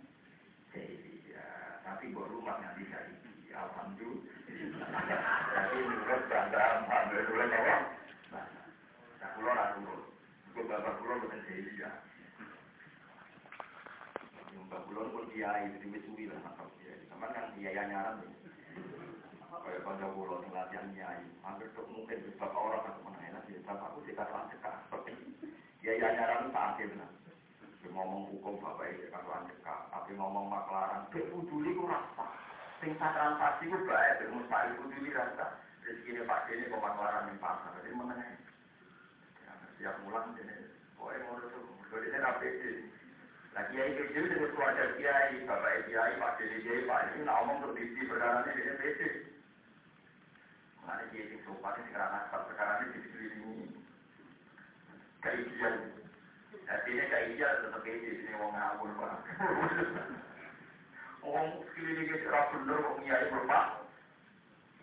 Ya, tapi buat rumah nanti saya, ya, alhamdulillah. Tapi menurut bandar, bandar, boleh apa? Nah, pulau lah, pulau. Bukan bapak pulau, bukan jadi, ya. Bapak pulau pun kiai, jadi mencuri lah, makam kiai. Cuman kan biayanya nyaran nih. Kayak pada bulan latihan nyai, hampir tak mungkin beberapa orang aku menailah di tempat aku dikatakan seperti biaya nyaran tak akhirnya. Ngomong hukum bapak itu dikatakan cekak, tapi ngomong maklaran, beruduli ku rasa. Tingkat transaksi ku baik, bermusari uduli rasa. Rezekinya pak ini pemaklaran di pasar, jadi mengenai. Siap mulang jadi, boleh ngurus ngurus jadi rapi. Nah, kiai kecil dengan keluarga kiai, bapak kiai, pak dede kiai, pak ini nak omong berdiri berdarahnya dengan besi. Mana kiai yang sopan ini kerana saat sekarang ini jadi ini kajian. Artinya kajian tetap besi ini wong ngawur pak. Wong keliling kita rasunder wong kiai berpak.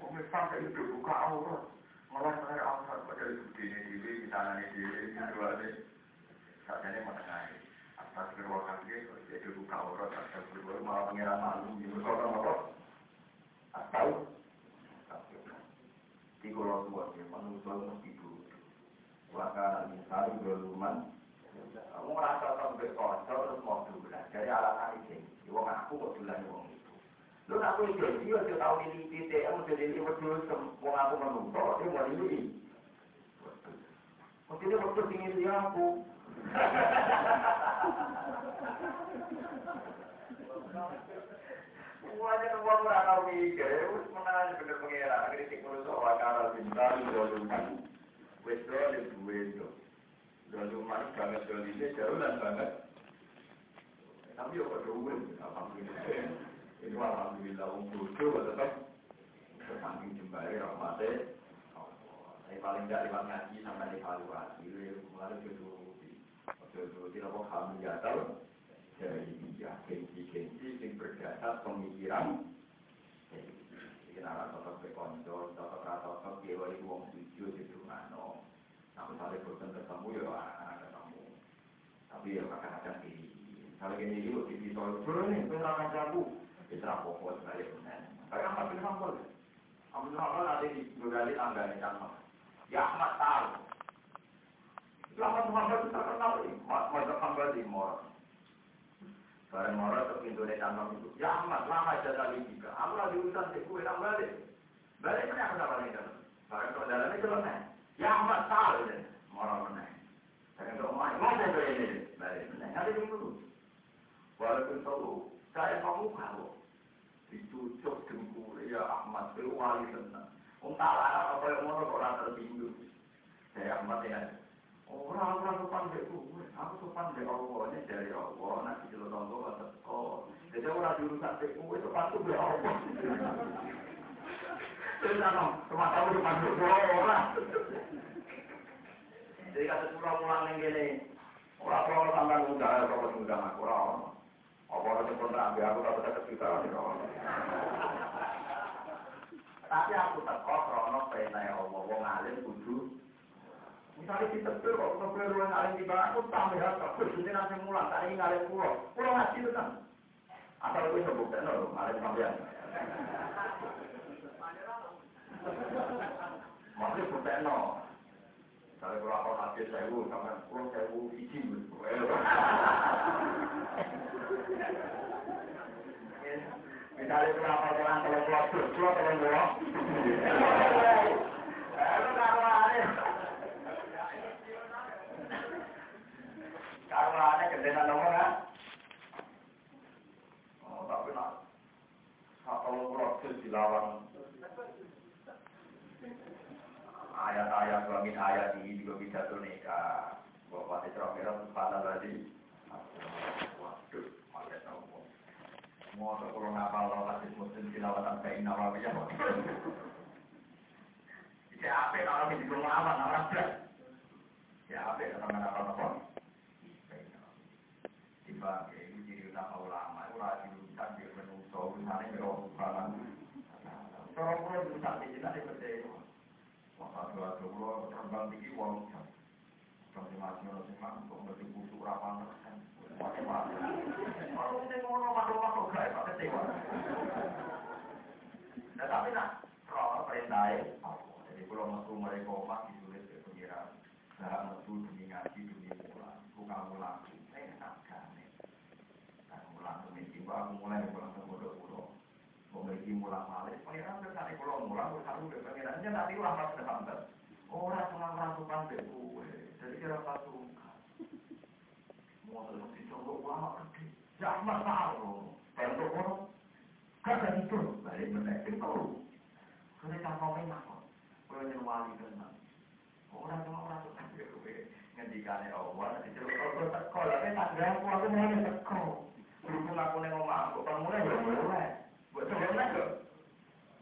Wong sampai itu buka aurat, malah saya aurat pada ibu dini, tangan dini, kedua dini. Saatnya menengahi. Atas keruangan dia, jadi buka orang atas keluar malah pengiran malu, jadi orang apa? Atau tiga orang tua dia manusia mesti dulu. Maka misalnya beruman, kamu merasa sampai kosong terus mau dulan. Jadi alasan itu, uang aku mau dulan uang itu. Lalu aku ikut dia, dia tahu ini titik, aku jadi ikut dulu semua aku menuntut, dia mau ini. Mesti dia waktu tinggi dia aku. Uangnya uang berakal mikir, us menang bener pengira kritik mulu soal cara bintang doluman, westol itu westo, doluman banget dolise jalan banget. Tapi apa doluman? Alhamdulillah, itu alhamdulillah umur tuh tetap tersamping jembari rahmatnya. Saya paling tidak lewat ngaji sama evaluasi, lalu kedua. Jadi tidak boleh kami jatuh dari dia, kengsi-kengsi yang berdasar pemikiran. Sinara totok pekonco, totok ratotok, dewa ibu wong tujuh di Dumano. Nah, misalnya bosen ketemu, ya anak-anak ketemu. Tapi ya kadang-kadang di kalau gini itu di soal berani, beneran jago. Itu rapopos saya benar. Kayak apa sih rapopos? Amun rapopos ada di bergali tangga di kantor. Ya Ahmad tahu. Selamat Muhammad itu terkenal ini. Masa Muhammad di Mora. Barang Mora terpintu dari kantor itu. Ya Ahmad lama jadwal ini. Aku lagi urusan seku yang balik. Balik mana aku dapat ini? Barang perjalanan itu benar. Ya Ahmad tahu ini. Mora benar. Barang Mora mana itu ini? Balik benar. Ada di dulu. Walaupun tahu, saya kamu kalau dicucuk dengkul ya Ahmad berwali tenang. Entahlah apa yang mau orang terbindu. Saya Ahmad ya. Orang sopan beku, aku sopan beku awalnya dari awal. Nanti kalau tonton kata, oh, jadi orang diurusan beku itu pasti berawal. Terus apa? Cuma tahu cuma berawal orang. Jadi kata pulang begini, orang tambah muda, orang muda aku orang. Orang pun tak ambil aku tak dapat cerita ni kawan. Tapi aku tak kau kerana perintah Allah, wong alim kudu. Misalnya kita berbual orang alim di bawah aku tak melihat kau sendiri nanti mulan tak ingin alim pulau masih tu kan? Atau aku sebut tak nol alim sambian. Masih sebut tak nol. Kalau berapa hati saya u, kawan pulau saya u izin. Misalnya kenapa orang kalau keluar orang bolong, itu karena aneh kerjaan nomor kan? Oh tapi nak kalau keluar dilawan ayat-ayat langit ayat ini juga bisa tuneka bawa terang terang pada tadi. Waduh, malah tahu. Mau sekolah apa lalu kasih muslim silawatan kain nawawi ya bos. Ya apa kalau di rumah apa orang berat? Ya apa orang apa? Tiba itu ciri utama ulama itu rajin urusan dia menuso urusannya berobat. Orang pun urusan dia tidak dipercaya. Waktu dua puluh terbang tinggi uang. Masing-masing untuk berdibusu rapan masing-masing kalau ini ngomong makhluk-makhluk gak pakai tewa tapi nah kalau perintahnya jadi kalau mesu mereka omah ditulis ke pengira dalam mesu demi ngaji demi pulang bukan pulang ini enak ganek dan pulang demi jiwa aku mulai pulang ke bodoh-bodoh memiliki mulang malik pengira bersari pulang mulang bersari pengirannya nanti ulang mas depanter orang pulang rasukan beku jadi kira satu rumah. Mau terus dicoba wah pergi. Jangan tahu. Perlu orang. Karena itu dari menaik tahu. Karena tak mau memang. Kalau nyawali tenang. Orang cuma orang tak berubah. Ngendikan awal dicoba kalau tak kau lagi tak ada aku mulai tak kau. Berhubung aku nengok aku pemula bermula. Buat sebenarnya tu.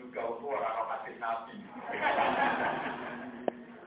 juga untuk orang orang masjid nabi.